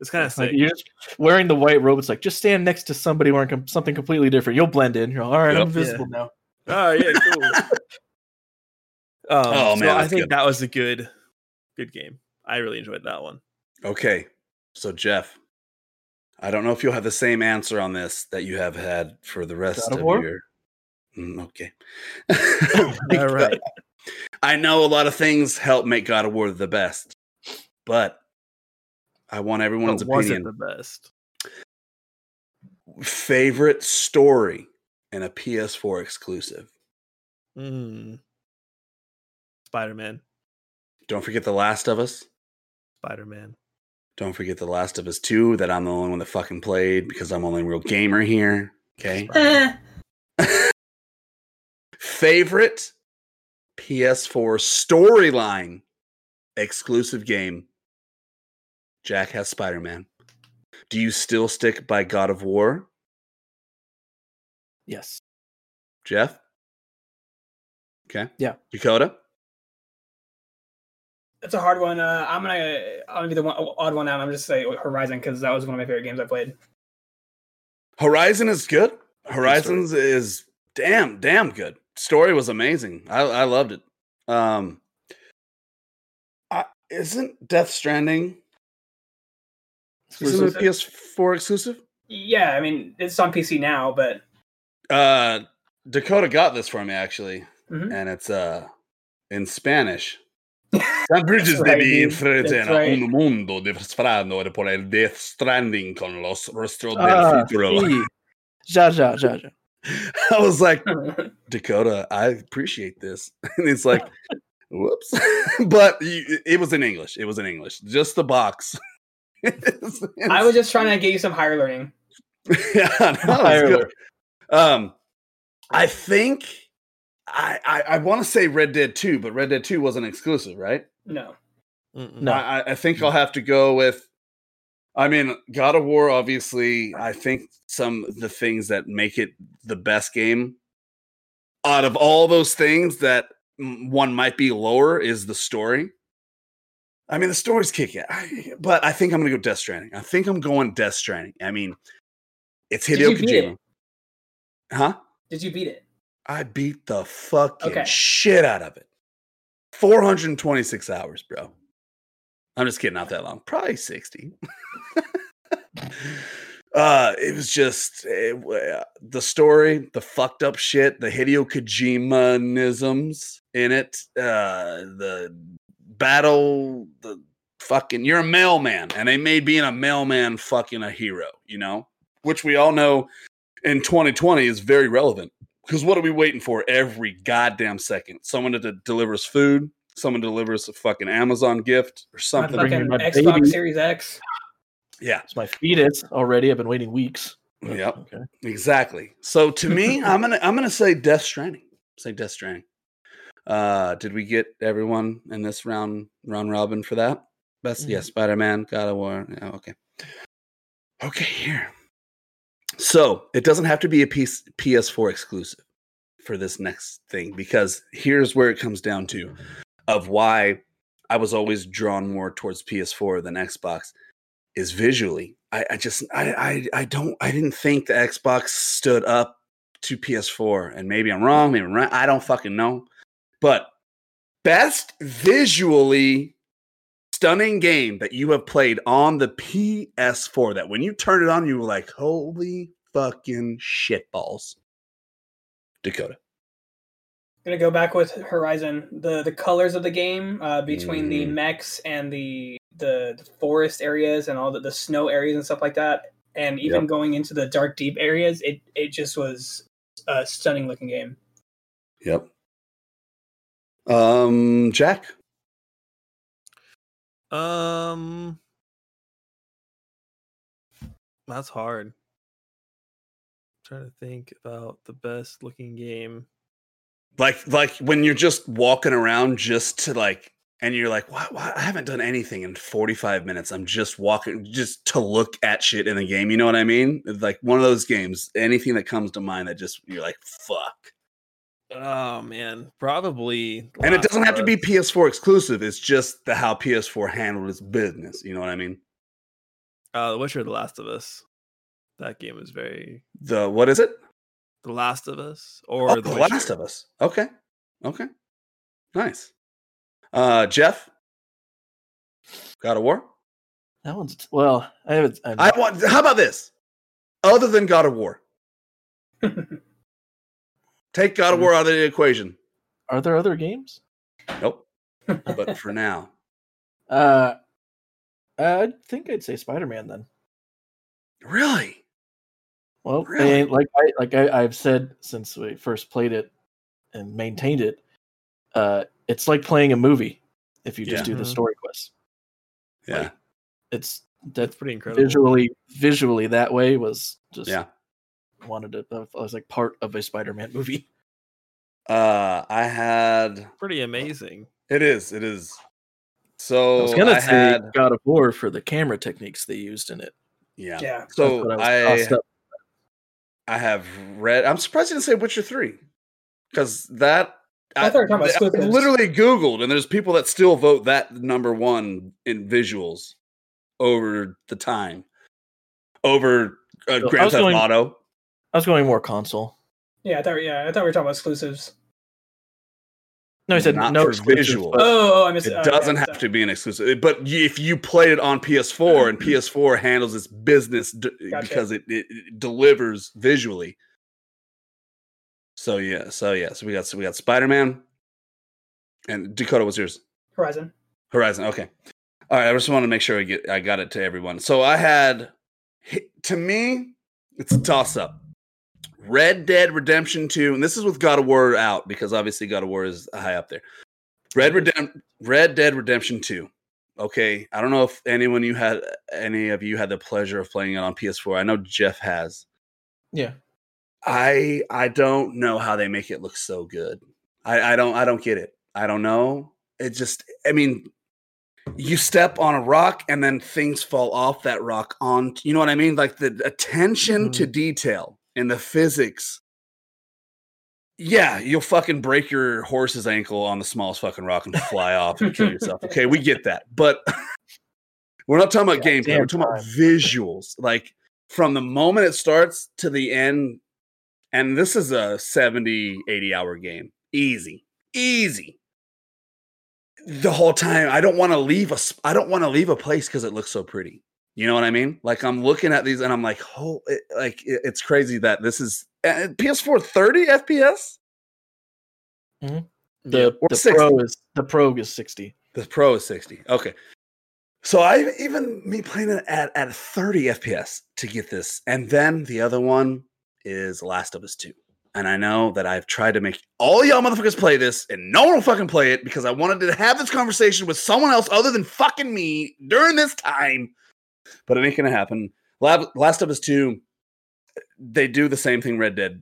It's kind of sick. Like, you're just wearing the white robe. It's like, just stand next to somebody wearing com- something completely different. You'll blend in. You're like, all right, yep. I'm visible yeah. now. Oh yeah, cool. um, oh man, so I think good. that was a good, good game. I really enjoyed that one. Okay, so Jeff, I don't know if you'll have the same answer on this that you have had for the rest God of, of your. Okay. All right. I know a lot of things help make God of War the best, but I want everyone's but opinion. Was it the best? Favorite story in a P S four exclusive? Mm. Spider-Man. Don't forget The Last of Us. Spider-Man. Don't forget The Last of Us two that I'm the only one that fucking played because I'm only a real gamer here. Okay. Favorite P S four storyline exclusive game. Jack has Spider-Man. Do you still stick by God of War? Yes. Jeff? Okay. Yeah. Dakota? That's a hard one. Uh, I'm gonna I'm gonna be the one, odd one out. I'm just gonna say Horizon because that was one of my favorite games I played. Horizon is good. Horizons is damn damn good. Story was amazing. I, I loved it. Um, I, isn't Death Stranding exclusive? Isn't it a P S four exclusive? Yeah, I mean it's on P C now, but uh, Dakota got this for me actually, mm-hmm. and it's uh in Spanish. San Bridges right, devi enfrentar right. un mondo de strano e por el Death Stranding con los rostros del futuro. Uh, ja, ja, ja, ja. I was like, Dakota, I appreciate this. And it's like, whoops. But you, it was in English. It was in English. Just the box. it's, it's, I was just trying to get you some higher learning. Yeah, no, higher learning. Um, I think... I, I, I want to say Red Dead two, but Red Dead two wasn't exclusive, right? No. Mm-mm. No. I, I think I'll have to go with, I mean, God of War, obviously, I think some of the things that make it the best game, out of all those things that one might be lower, is the story. I mean, the story's kicking, but I think I'm going to go Death Stranding. I think I'm going Death Stranding. I mean, it's Hideo Kojima. Huh? Did you beat it? I beat the fucking okay. shit out of it. four hundred twenty-six hours, bro. I'm just kidding. Not that long. Probably sixty. uh, it was just it, uh, the story, the fucked up shit, the Hideo Kojima-isms in it, uh, the battle, the fucking, you're a mailman, and they made being a mailman fucking a hero, you know? Which we all know in twenty twenty is very relevant. Because what are we waiting for every goddamn second? Someone that de- delivers food, someone delivers a fucking Amazon gift or something. My fucking my Xbox baby. Series X. Yeah. It's my fetus already. I've been waiting weeks. Yep. Okay. Exactly. So to me, I'm gonna I'm gonna say Death Stranding. Say Death Stranding. Uh, did we get everyone in this round round robin for that? Best mm-hmm. yeah, Spider-Man, God of War. Yeah, okay. Okay, here. So it doesn't have to be a P S four exclusive for this next thing, because here's where it comes down to of why I was always drawn more towards P S four than Xbox is visually. I, I just, I, I, I don't, I didn't think the Xbox stood up to P S four, and maybe I'm wrong. Maybe I'm right. I don't fucking know, but best visually stunning game that you have played on the P S four that when you turn it on, you were like, holy fucking shitballs. Dakota. I'm going to go back with Horizon. The the colors of the game uh, between mm. the mechs and the, the the forest areas and all the, the snow areas and stuff like that. And even yep. going into the dark, deep areas, it, it just was a stunning looking game. Yep. Um, Jack? Um, that's hard. I'm trying to think about the best looking game. Like, like when you're just walking around, just to like, and you're like, why, why? I haven't done anything in forty-five minutes. I'm just walking, just to look at shit in the game. You know what I mean? Like one of those games. Anything that comes to mind that just you're like, fuck. Oh man, probably. And it doesn't have to be P S four exclusive. It's just the how P S four handled its business. You know what I mean? Uh, The Witcher, The Last of Us. That game is very. The what is it? The Last of Us or oh, The, the Last of Us? Okay, okay, nice. Uh, Jeff, God of War. That one's well. I haven't. I'm... I want. How about this? Other than God of War. Take God of War out of the equation. Are there other games? Nope. But for now. Uh, I think I'd say Spider-Man then. Really? Well, really? And like, I, like I, I've said since we first played it and maintained it, uh, it's like playing a movie if you just yeah. do the story quests. Yeah. Like, it's that's pretty incredible. Visually, visually that way was just... Yeah. wanted it I was like part of a Spider-Man movie. Uh I had pretty amazing. It is, it is. So I was gonna I say had... God of War for the camera techniques they used in it. Yeah. Yeah. So I I, I have read I'm surprised you didn't say Witcher three. Because that I, I, I, I literally Googled and there's people that still vote that number one in visuals over the time. Over uh, so Grand Theft going... Auto. I was going more console. Yeah, I thought. Yeah, I thought we were talking about exclusives. No, I said not no for visual. Oh, oh, I missed it. It oh, doesn't yeah, have to be an exclusive. But if you played it on P S four and P S four handles its business d- gotcha. because it, it, it delivers visually. So yeah, so yeah, so we got so we got Spider-Man, and Dakota, what's yours? Horizon. Horizon. Okay. All right. I just want to make sure I get I got it to everyone. So I had, to me, it's a toss up. Red Dead Redemption two, and this is with God of War out, because obviously God of War is high up there. Red, Redem- Red Dead Redemption two. Okay, I don't know if anyone you had, any of you had the pleasure of playing it on P S four. I know Jeff has. Yeah, I I don't know how they make it look so good. I, I don't I don't get it. I don't know. It just I mean, you step on a rock and then things fall off that rock on. You know what I mean? Like the attention mm-hmm. to detail. And the physics, yeah, you'll fucking break your horse's ankle on the smallest fucking rock and fly off and kill yourself. Okay, we get that. But we're not talking about yeah, gameplay. We're talking about visuals. Like, from the moment it starts to the end, And this is a seventy, eighty hour game. Easy. Easy. The whole time. I don't want to leave a, I don't want to leave a place because it looks so pretty. You know what I mean? Like, I'm looking at these and I'm like, oh, it, like it, it's crazy that this is uh, P S four thirty F P S. Mm-hmm. The, yeah, the pro is the pro is sixty. The pro is sixty. Okay. So I even me playing it at, at thirty F P S to get this. And then the other one is Last of Us two. And I know that I've tried to make all y'all motherfuckers play this and no one will fucking play it because I wanted to have this conversation with someone else other than fucking me during this time. But it ain't going to happen. Last of Us two, they do the same thing Red Dead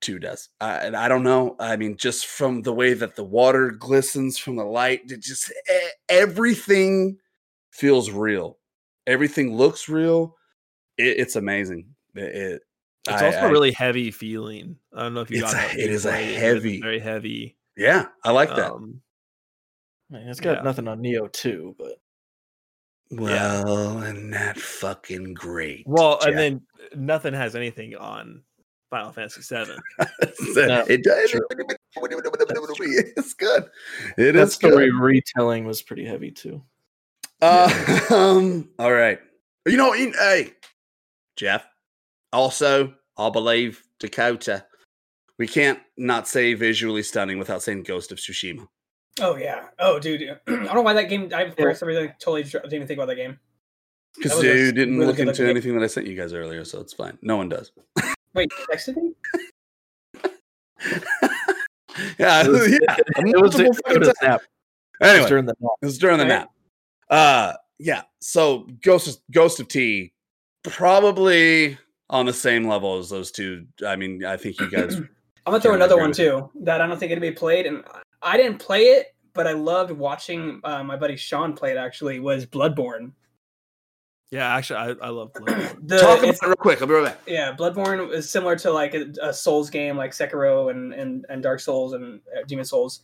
two does. Uh, and I don't know. I mean, just from the way that the water glistens from the light, it just everything feels real. Everything looks real. It, it's amazing. It, it, it's I, also I, a really heavy feeling. I don't know if you got that. It is a heavy. It's very heavy. Yeah, I like that. Um, man, it's got yeah. nothing on Neo two, but. Well, yeah. And that fucking great. Well, Jeff. And then nothing has anything on Final Fantasy seven. No, it does. It's good. It that is story good. Retelling was pretty heavy too. Uh, yeah. um, all right. You know, in, hey, Jeff. Also, I believe Dakota. We can't not say visually stunning without saying Ghost of Tsushima. Oh, yeah. Oh, dude. I don't know why that game... I yeah. totally didn't even think about that game. Because you didn't really look into game. Anything that I sent you guys earlier, so it's fine. No one does. Wait, you texted me? yeah. It was, yeah. It was, it was nap. Anyway. It was during the nap. It was during the right. nap. Uh, yeah. So, Ghost of, Ghost of T, probably on the same level as those two. I mean, I think you guys... I'm going to throw another one, too, that I don't think anybody played, and... I didn't play it, but I loved watching uh, my buddy Sean play it, actually, was Bloodborne. Yeah, actually, I, I love Bloodborne. the, Talk about it real quick. I'll be right back. Yeah, Bloodborne is similar to like a, a Souls game, like Sekiro and, and, and Dark Souls and uh, Demon Souls.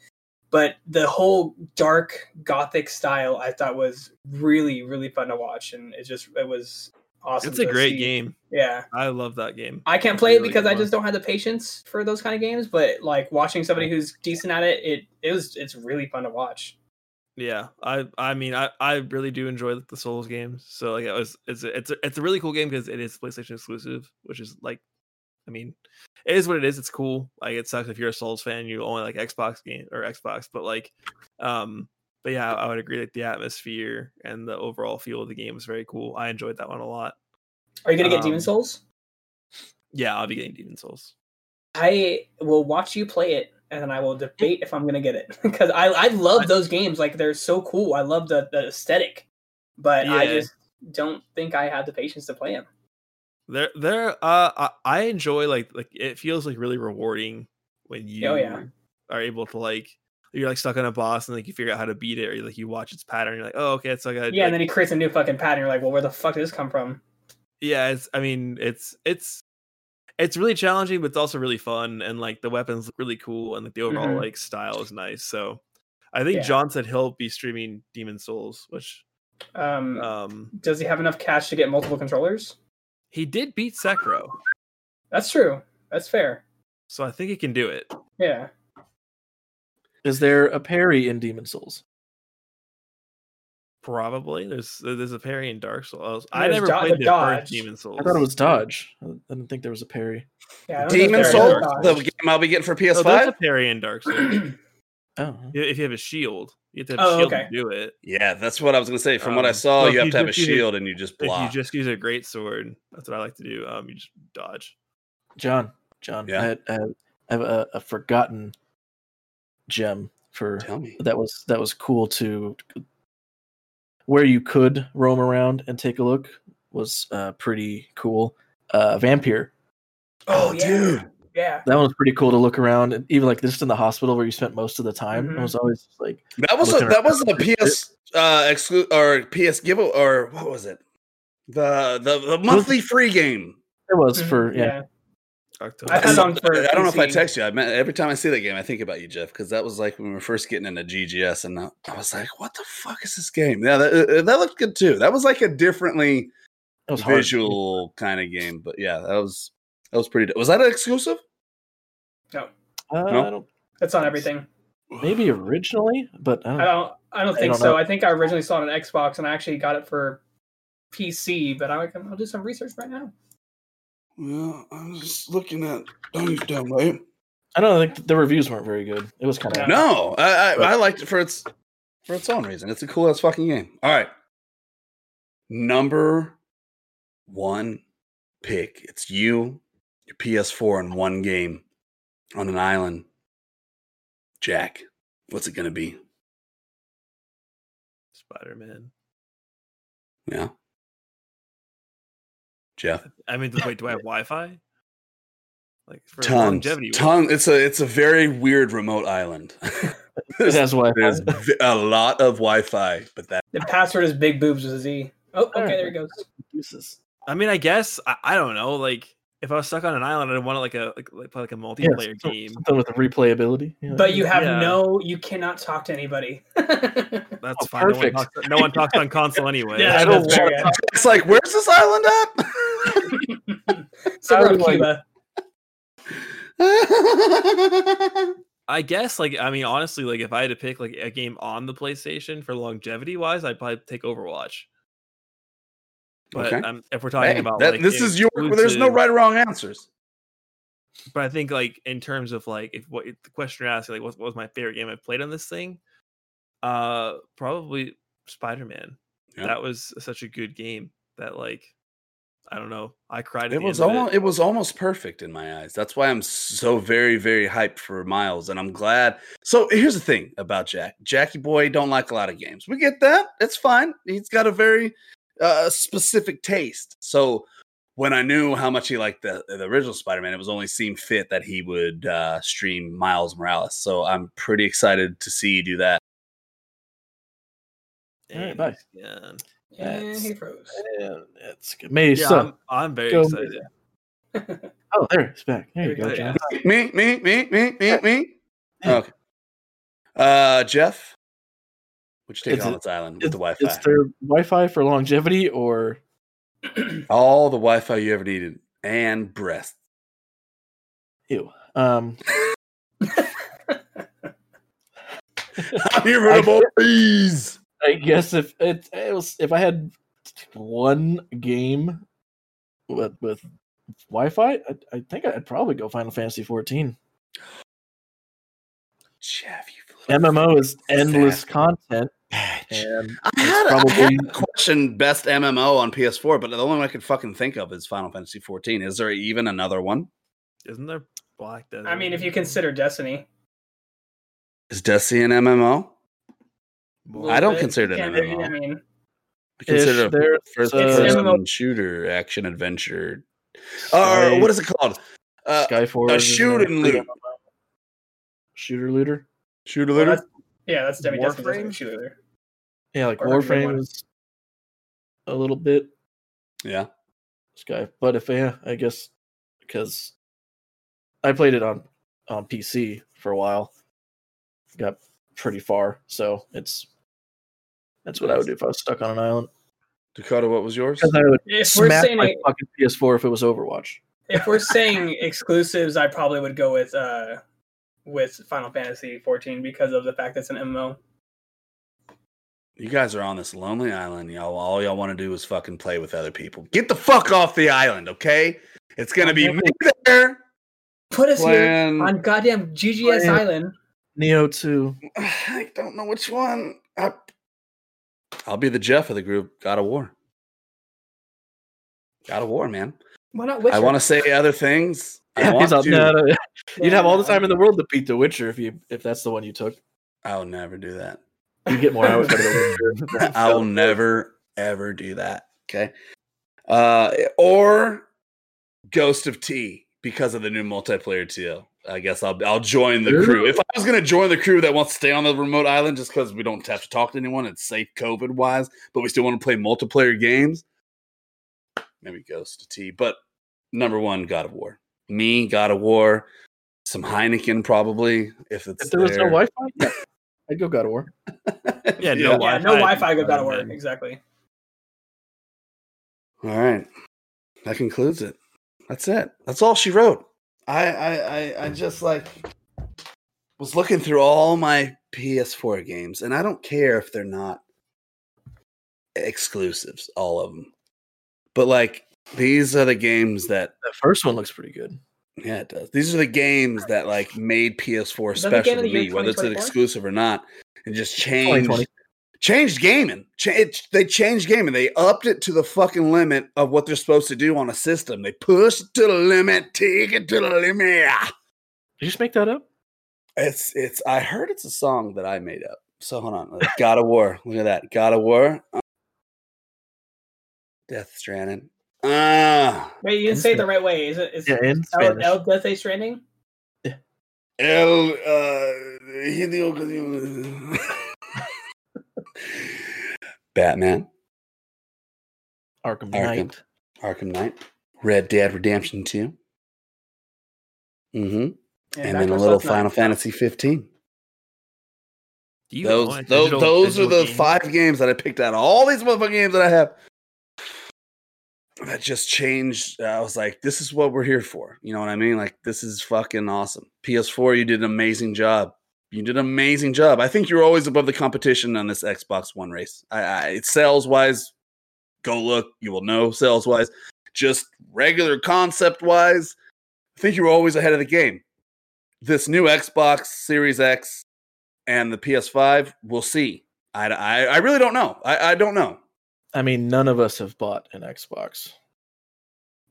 But the whole dark gothic style I thought was really, really fun to watch. And it just, it was awesome. It's a great see. game. Yeah. I love that game. I can't it's play really it because I just don't have the patience for those kind of games, but like watching somebody who's decent at it, it, it was, it's really fun to watch. Yeah. I, I mean, I, I really do enjoy the Souls games. So like it was, it's, a, it's, a, it's a really cool game because it is PlayStation exclusive, which is like, I mean, it is what it is. It's cool. Like it sucks if you're a Souls fan, you only like Xbox game or Xbox, but like, um, but yeah, I would agree that the atmosphere and the overall feel of the game was very cool. I enjoyed that one a lot. Are you going to get um, Demon's Souls? Yeah, I'll be getting Demon's Souls. I will watch you play it, and then I will debate if I'm going to get it. Because I, I love those games. Like, they're so cool. I love the, the aesthetic. But yeah. I just don't think I have the patience to play them. They're, they're, uh, I, I enjoy, like, like, it feels, like, really rewarding when you oh, yeah. are able to, like, you're like stuck on a boss and like you figure out how to beat it, or like you watch its pattern, you're like, oh, okay, it's so good. Yeah, like, and then he creates a new fucking pattern. You're like, well, where the fuck did this come from? Yeah, it's. I mean, it's it's it's really challenging, but it's also really fun, and like the weapons look really cool, and like the overall mm-hmm. like style is nice. So, I think yeah. John said he'll be streaming Demon's Souls, which um, um, does he have enough cash to get multiple controllers? He did beat Sekiro. That's true. That's fair. So I think he can do it. Yeah. Is there a parry in Demon Souls? Probably. There's there's a parry in Dark Souls. I never do- played the, the first Demon Souls. I thought it was dodge. I didn't think there was a parry. Yeah, Demon Souls, the game I'll be getting for P S five? Oh, there's a parry in Dark Souls. Oh. If you have a shield, you have to have oh, a shield okay. to do it. Yeah, that's what I was going to say. From um, what I saw, well, you have you to have a shield a, and you just block. If you just use a great sword, that's what I like to do. Um, you just dodge. John, John, yeah. I, I have a, a forgotten... gem for Tell me. that was that was cool to where you could roam around and take a look was uh pretty cool. Uh vampire. Oh yeah. Dude. Yeah. That one was pretty cool to look around, and even like just in the hospital where you spent most of the time. Mm-hmm. It was always like that was a, that wasn't a P S uh exclusive or P S giveaway or what was it? The the, the monthly was, free game. It was mm-hmm. for yeah. yeah. October. I, I don't know if I text you. I meant every time I see that game, I think about you, Jeff, because that was like when we were first getting into G G S, and I was like, "What the fuck is this game?" Yeah, that, that looked good too. That was like a differently visual hard. kind of game, but yeah, that was that was pretty. Was that an exclusive? No. Uh, no? I don't, that's on everything. Maybe originally, but I don't I don't, I don't think I don't so. Know. I think I originally saw it on Xbox, and I actually got it for P C, but I, I'll do some research right now. Yeah, I'm just looking at Dummy's Dumb, right? I don't think the reviews weren't very good. It was kind of... No, I, I, I liked it for its for its own reason. It's a cool-ass fucking game. All right. Number one pick. It's you, your P S four, and one game on an island. Jack, what's it going to be? Spider-Man. Yeah. Jeff? I mean, wait, do I have Wi-Fi? Like for tons, tons. It's a it's a very weird remote island. It has Wi-Fi. There's a lot of Wi-Fi, but that the password is big boobs with a Z. Oh, okay, there it goes. I mean, I guess I, I don't know. Like, if I was stuck on an island, I'd want to like a like play like a multiplayer yeah, game, something with the replayability. Yeah. But you have yeah. no, you cannot talk to anybody. That's oh, fine. No one, talks, no one talks on console anyway. Yeah, I don't want to talk. It's like, where's this island at? Somewhere in Cuba. I guess, like, I mean, honestly, like, if I had to pick like a game on the PlayStation for longevity wise, I'd probably take Overwatch. But okay. um, if we're talking hey, about that, like, this is your there's no right or wrong answers. But I think, like, in terms of like, if what the question you're asking, like, what, what was my favorite game I played on this thing? Uh, probably Spider-Man. Yeah. That was such a good game that, like, I don't know. I cried. At it the was end almost, of it. it was almost perfect in my eyes. That's why I'm so very, very hyped for Miles, and I'm glad. So here's the thing about Jack. Jackie boy don't like a lot of games. We get that. It's fine. He's got a very uh, specific taste. So when I knew how much he liked the, the original Spider-Man, it was only seemed fit that he would uh, stream Miles Morales. So I'm pretty excited to see you do that. All right, bye. Yeah. And he froze. And it's good. May yeah, so. I'm, I'm very go excited. Oh, there it's back. There you go, John. Me, me, me, me, me, me. Okay. Uh, Jeff, would you take it's on a, this island with the Wi-Fi? Is there Wi-Fi for longevity or all the Wi-Fi you ever needed and breasts? Ew. Um. I'm irritable, please. I guess if it, it was, if I had one game with, with Wi-Fi, I, I think I'd probably go Final Fantasy fourteen. Jeff, you M M O is endless content. And I, had, probably... I had a question: best M M O on P S four, but the only one I could fucking think of is Final Fantasy fourteen. Is there even another one? Isn't there Black Desert? I mean, if you consider Destiny, is Destiny an M M O? I don't bit. consider it an yeah, M M O. I mean, I consider it a first-person shooter, action adventure. Or uh, what is it called? Uh, Skyforge. A shoot and loot. Shooter looter. Shooter looter. Well, that's, yeah, that's Demi Warframe shooter looter. Yeah, like or Warframe is a little bit. Yeah. Sky, but if yeah, I guess because I played it on on P C for a while, got pretty far, so it's. That's what I would do if I was stuck on an island. Dakota, what was yours? I would if smack we're my it, fucking P S four if it was Overwatch. If we're saying exclusives, I probably would go with uh, with Final Fantasy fourteen because of the fact that it's an M M O. You guys are on this lonely island, y'all. All y'all want to do is fucking play with other people. Get the fuck off the island, okay? It's gonna be me there. Put us playing, here on goddamn G G S playing Island. Neo two. I don't know which one. I... I'll be the Jeff of the group. God of War. God of War, man. Why not Witcher? I want to say other things. I want to. No, no. You'd have all the time in the world to beat The Witcher if you if that's the one you took. I'll never do that. You get more hours. I'll never ever do that. Okay. Uh, or Ghost of T because of the new multiplayer deal. I guess I'll I'll join the crew. If I was going to join the crew that wants to stay on the remote island just because we don't have to talk to anyone, it's safe COVID-wise, but we still want to play multiplayer games, maybe Ghost of T. But number one, God of War. Me, God of War. Some Heineken, probably, if it's if there, there was no Wi-Fi, yeah. I'd go God of War. yeah, no yeah, Wi-Fi. No Wi-Fi, go God of War. Exactly. All right. That concludes it. That's it. That's all she wrote. I, I, I just like was looking through all my P S four games, and I don't care if they're not exclusives, all of them. But like these are the games that the first one looks pretty good. Yeah, it does. These are the games that like made P S four special to me, whether it's an exclusive or not, and just changed changed gaming. Ch- they changed gaming. They upped it to the fucking limit of what they're supposed to do on a system. They pushed it to the limit, take it to the limit. Did you just make that up? It's it's. I heard it's a song that I made up. So hold on, God of War. Look at that, God of War. Um, Death Stranding. Ah, uh, wait, you didn't say it the right way. Is it? Is yeah, it El, El Death Stranding? Yeah. El. Uh, Batman. Arkham Knight. Arkham, Arkham Knight. Red Dead Redemption Two. Mm-hmm. And, and then a little Final not. Fantasy fifteen. You those those, digital, those digital are the games. Five games that I picked out. All these motherfucking games that I have that just changed. I was like, this is what we're here for. You know what I mean? Like, this is fucking awesome. P S four, you did an amazing job. You did an amazing job. I think you're always above the competition on this Xbox One race. I, I sales-wise, go look. You will know sales-wise. Just regular concept-wise, I think you're always ahead of the game. This new Xbox Series X and the P S five, we'll see. I, I, I really don't know. I, I don't know. I mean, none of us have bought an Xbox.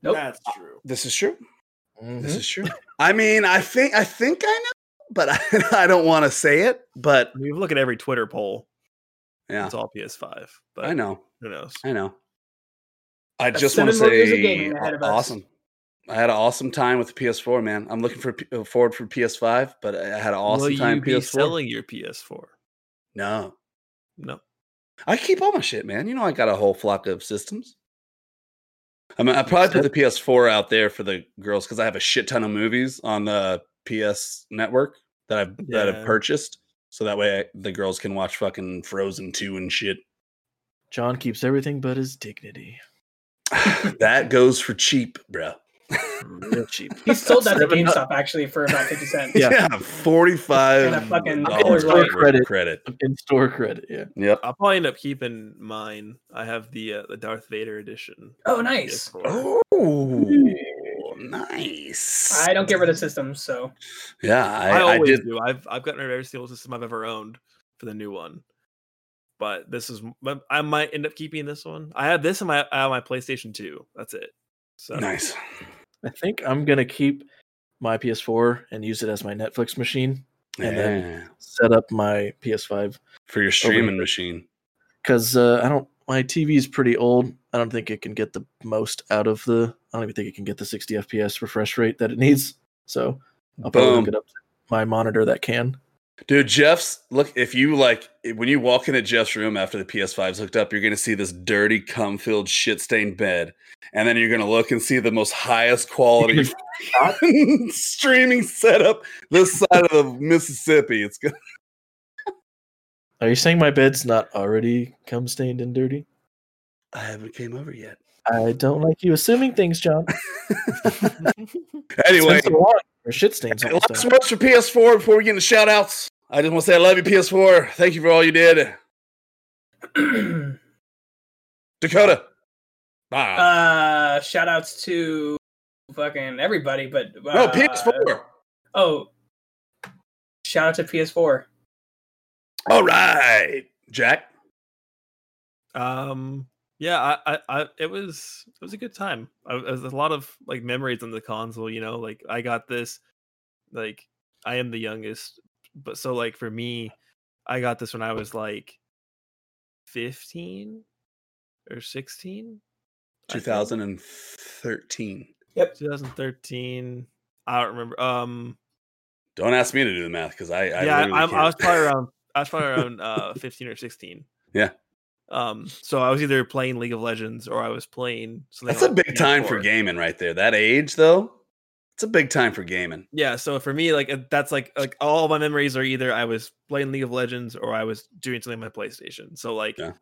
Nope. That's true. This is true. Mm-hmm. This is true. I mean, I think I think I know, but I, I don't want to say it. But you look at every Twitter poll. Yeah, it's all P S five. But I know. Who knows? I know. I That's just want to say, awesome. I had an awesome time with the P S four, man. I'm looking for uh, forward for P S five, but I had an awesome Will you time. Be P S four. Selling your P S four? No, no. I keep all my shit, man. You know, I got a whole flock of systems. I mean, I probably put the P S four out there for the girls because I have a shit ton of movies on the P S Network that I've yeah. that I've purchased, so that way I, the girls can watch fucking Frozen two and shit. John keeps everything but his dignity. That goes for cheap, bro. Real cheap. He sold that to GameStop actually for about fifty cents. Yeah, yeah forty-five. And a fucking in-store credit. credit. In-store credit. Yeah. Yep. I'll probably end up keeping mine. I have the uh, the Darth Vader edition. Oh, nice. Oh, nice. I don't get rid of systems, so. Yeah, I, I always I did. do. I've I've gotten rid of every single system I've ever owned for the new one. But this is I might end up keeping this one. I have this and my I have my PlayStation Two. That's it. So. Nice. I think I'm going to keep my P S four and use it as my Netflix machine and yeah. then set up my P S five. For your streaming machine. Because uh, I don't, my T V is pretty old. I don't think it can get the most out of the, I don't even think it can get the sixty F P S refresh rate that it needs. So I'll probably hook it up to my monitor that can. Dude, Jeff's, look, if you like, when you walk into Jeff's room after the P S five's hooked up, you're going to see this dirty, cum-filled, shit-stained bed. And then you're going to look and see the most highest quality streaming setup this side of Mississippi. It's good. Are you saying my bed's not already cum-stained and dirty? I haven't came over yet. I don't like you assuming things, John. Anyway. Shit stains. Last words for P S four before we get into shout outs. I just want to say I love you, P S four. Thank you for all you did. Dakota. Bye. Uh, shout outs to fucking everybody, but. Uh, no, P S four. Oh. Shout out to P S four. All right. Jack. Um. Yeah, I, I, I, it was, it was a good time. I, I was a lot of like memories on the console, you know. Like I got this, like I am the youngest, but so like for me, I got this when I was like fifteen or sixteen. twenty thirteen. Yep, twenty thirteen. I don't remember. Um, don't ask me to do the math because I, I yeah, I'm, I was probably around, I was probably around uh, fifteen or sixteen. Yeah. Um, so I was either playing League of Legends or I was playing something. That's like a big time for gaming right there. That age though, it's a big time for gaming. Yeah. So for me, like that's like, like all my memories are either I was playing League of Legends or I was doing something on my PlayStation. So like, yeah.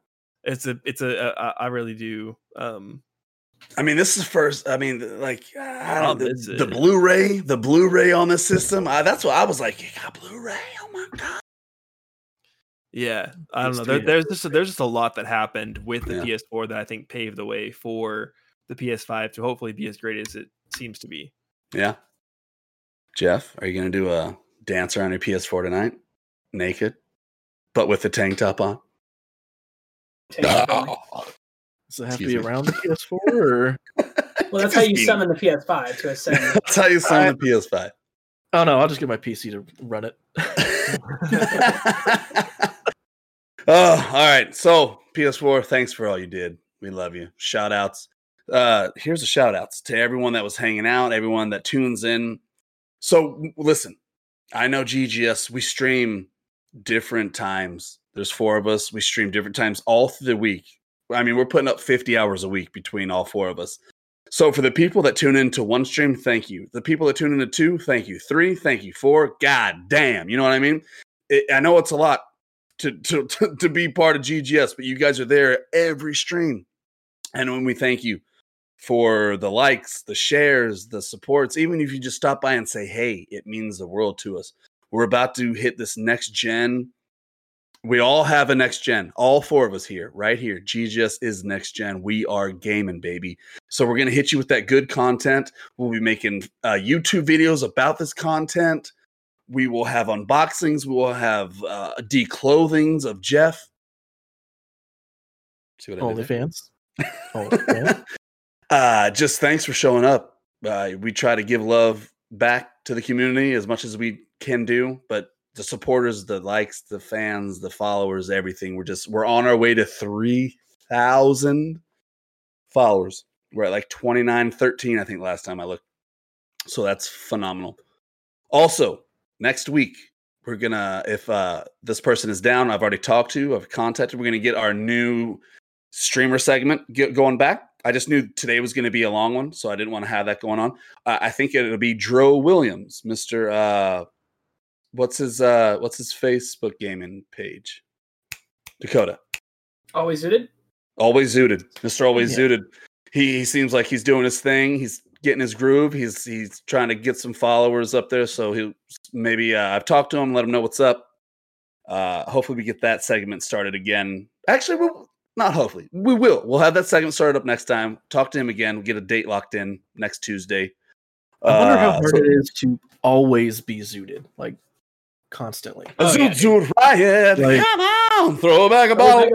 it's a, it's a, a, I really do, um, I mean, this is first. I mean, like, I don't, the, the Blu-ray, the Blu-ray on this system. I, that's what I was like. You got Blu-ray? Oh my god. Yeah, I don't know. There, there's just a, there's just a lot that happened with the yeah. P S four that I think paved the way for the P S five to hopefully be as great as it seems to be. Yeah. Jeff, are you going to do a dance around your P S four tonight, naked, but with the tank top on? Tank oh. on. Does it have Excuse to be me. Around the P S four? Or... well, that's how you summon the P S five to ascend. That's how you summon the P S five. Oh no, I'll just get my P C to run it. Oh, all right. So P S four, thanks for all you did. We love you. Shout outs. Uh, here's a shout outs to everyone that was hanging out, everyone that tunes in. So listen, I know G G S, we stream different times. There's four of us. We stream different times all through the week. I mean, we're putting up fifty hours a week between all four of us. So for the people that tune into one stream, thank you. The people that tune into two, thank you. Three, thank you. Four, god damn. You know what I mean? It, I know it's a lot to, to, to, to be part of G G S, but you guys are there every stream. And when we thank you for the likes, the shares, the supports, even if you just stop by and say, hey, it means the world to us. We're about to hit this next gen. We all have a next gen. All four of us here, right here. G G S is next gen. We are gaming, baby. So we're going to hit you with that good content. We'll be making uh, YouTube videos about this content. We will have unboxings. We will have uh, declothings of Jeff. See what I did there? OnlyFans. uh, just thanks for showing up. Uh, we try to give love back to the community as much as we can do, but the supporters, the likes, the fans, the followers, everything. We're just, we're on our way to three thousand followers. We're at like twenty-nine thirteen, I think, last time I looked. So that's phenomenal. Also, next week, we're going to, if uh, this person is down, I've already talked to, I've contacted, we're going to get our new streamer segment get going back. I just knew today was going to be a long one, so I didn't want to have that going on. Uh, I think it'll be Dro Williams, Mister Uh, What's his uh what's his Facebook gaming page? Dakota. Always Zooted? Always Zooted. Mister Always yeah. Zooted. He, he seems like he's doing his thing. He's getting his groove. He's he's trying to get some followers up there. So he maybe uh, I've talked to him, let him know what's up. Uh, hopefully we get that segment started again. Actually, we'll not hopefully. We will. We'll have that segment started up next time. Talk to him again. We'll get a date locked in next Tuesday. I wonder how hard uh, so, it is to always be zooted. Like constantly. Oh, zoot, yeah. Zoot, riot. Like, come on. Throw back a bottle.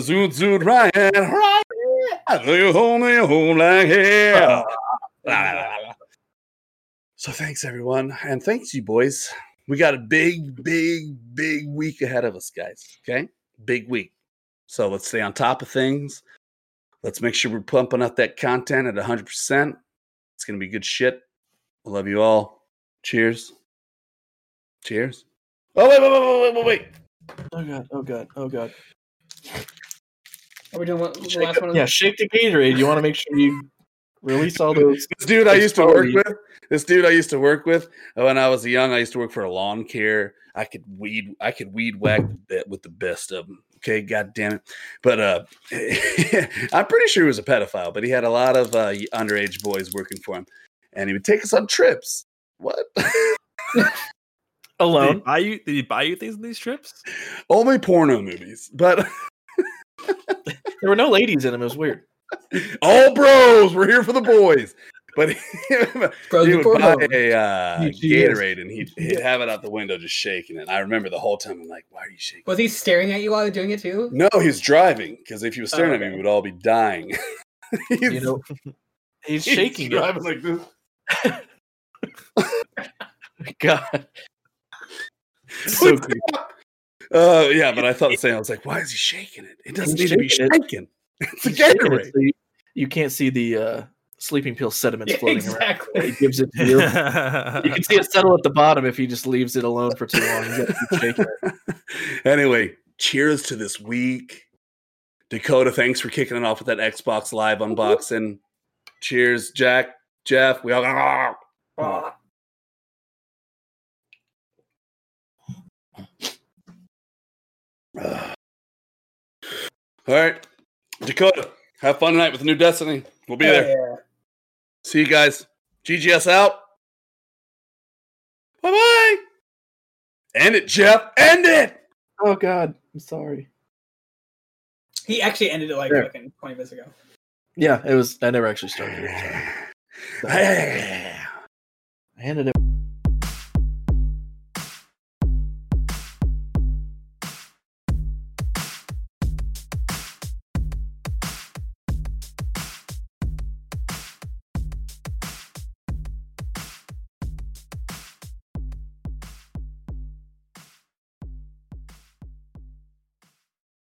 Zoot, zoot, riot. Riot. You hold me home like hell. So thanks, everyone. And thanks, you boys. We got a big, big, big week ahead of us, guys. Okay? Big week. So let's stay on top of things. Let's make sure we're pumping up that content at one hundred percent. It's going to be good shit. I love you all. Cheers. Cheers. Oh, wait, wait, wait, wait, wait, wait. Oh, God. Oh, God. Oh, God. Are we doing one, the shake last up, one? Of yeah, shake the Gatorade. You want to make sure you release all those. This dude I used to work with, this dude I used to work with when I was young, I used to work for a lawn care. I could weed, I could weed whack with the best of them. Okay, God damn it. But uh, I'm pretty sure he was a pedophile, but he had a lot of uh, underage boys working for him. And he would take us on trips. What? Alone? Did he buy you, did he buy you things on these trips? Only porno movies, but there were no ladies in them. It was weird. All bros, we're here for the boys. But he, bros he would buy a uh, Gatorade, and he'd, he'd have it out the window just shaking it. And I remember the whole time, I'm like, why are you shaking? Was he staring at you while doing it too? No, he was driving, because if he was staring oh, at me, we would all be dying. he's, you know, he's, he's shaking. He's driving like this. God. So cool. Uh, yeah, but I thought the same. I was like, why is he shaking it? It doesn't he's need to be shaking. It. It's a Gatorade. So you, you can't see the uh, sleeping pill sediments yeah, floating exactly. around. He gives it to you. You can see it settle at the bottom if he just leaves it alone for too long. You gotta keep shaking it. Anyway, cheers to this week. Dakota, thanks for kicking it off with that Xbox Live unboxing. Cheers, Jack, Jeff. We all got. Oh. All right, Dakota, Have fun tonight with the new Destiny. We'll be there. Yeah. See you guys. G G S out. Bye-bye. End it, Jeff. End it. Oh, God. I'm sorry. He actually ended it like yeah. fucking twenty minutes ago. Yeah, it was. I never actually started it. So. So. I ended it.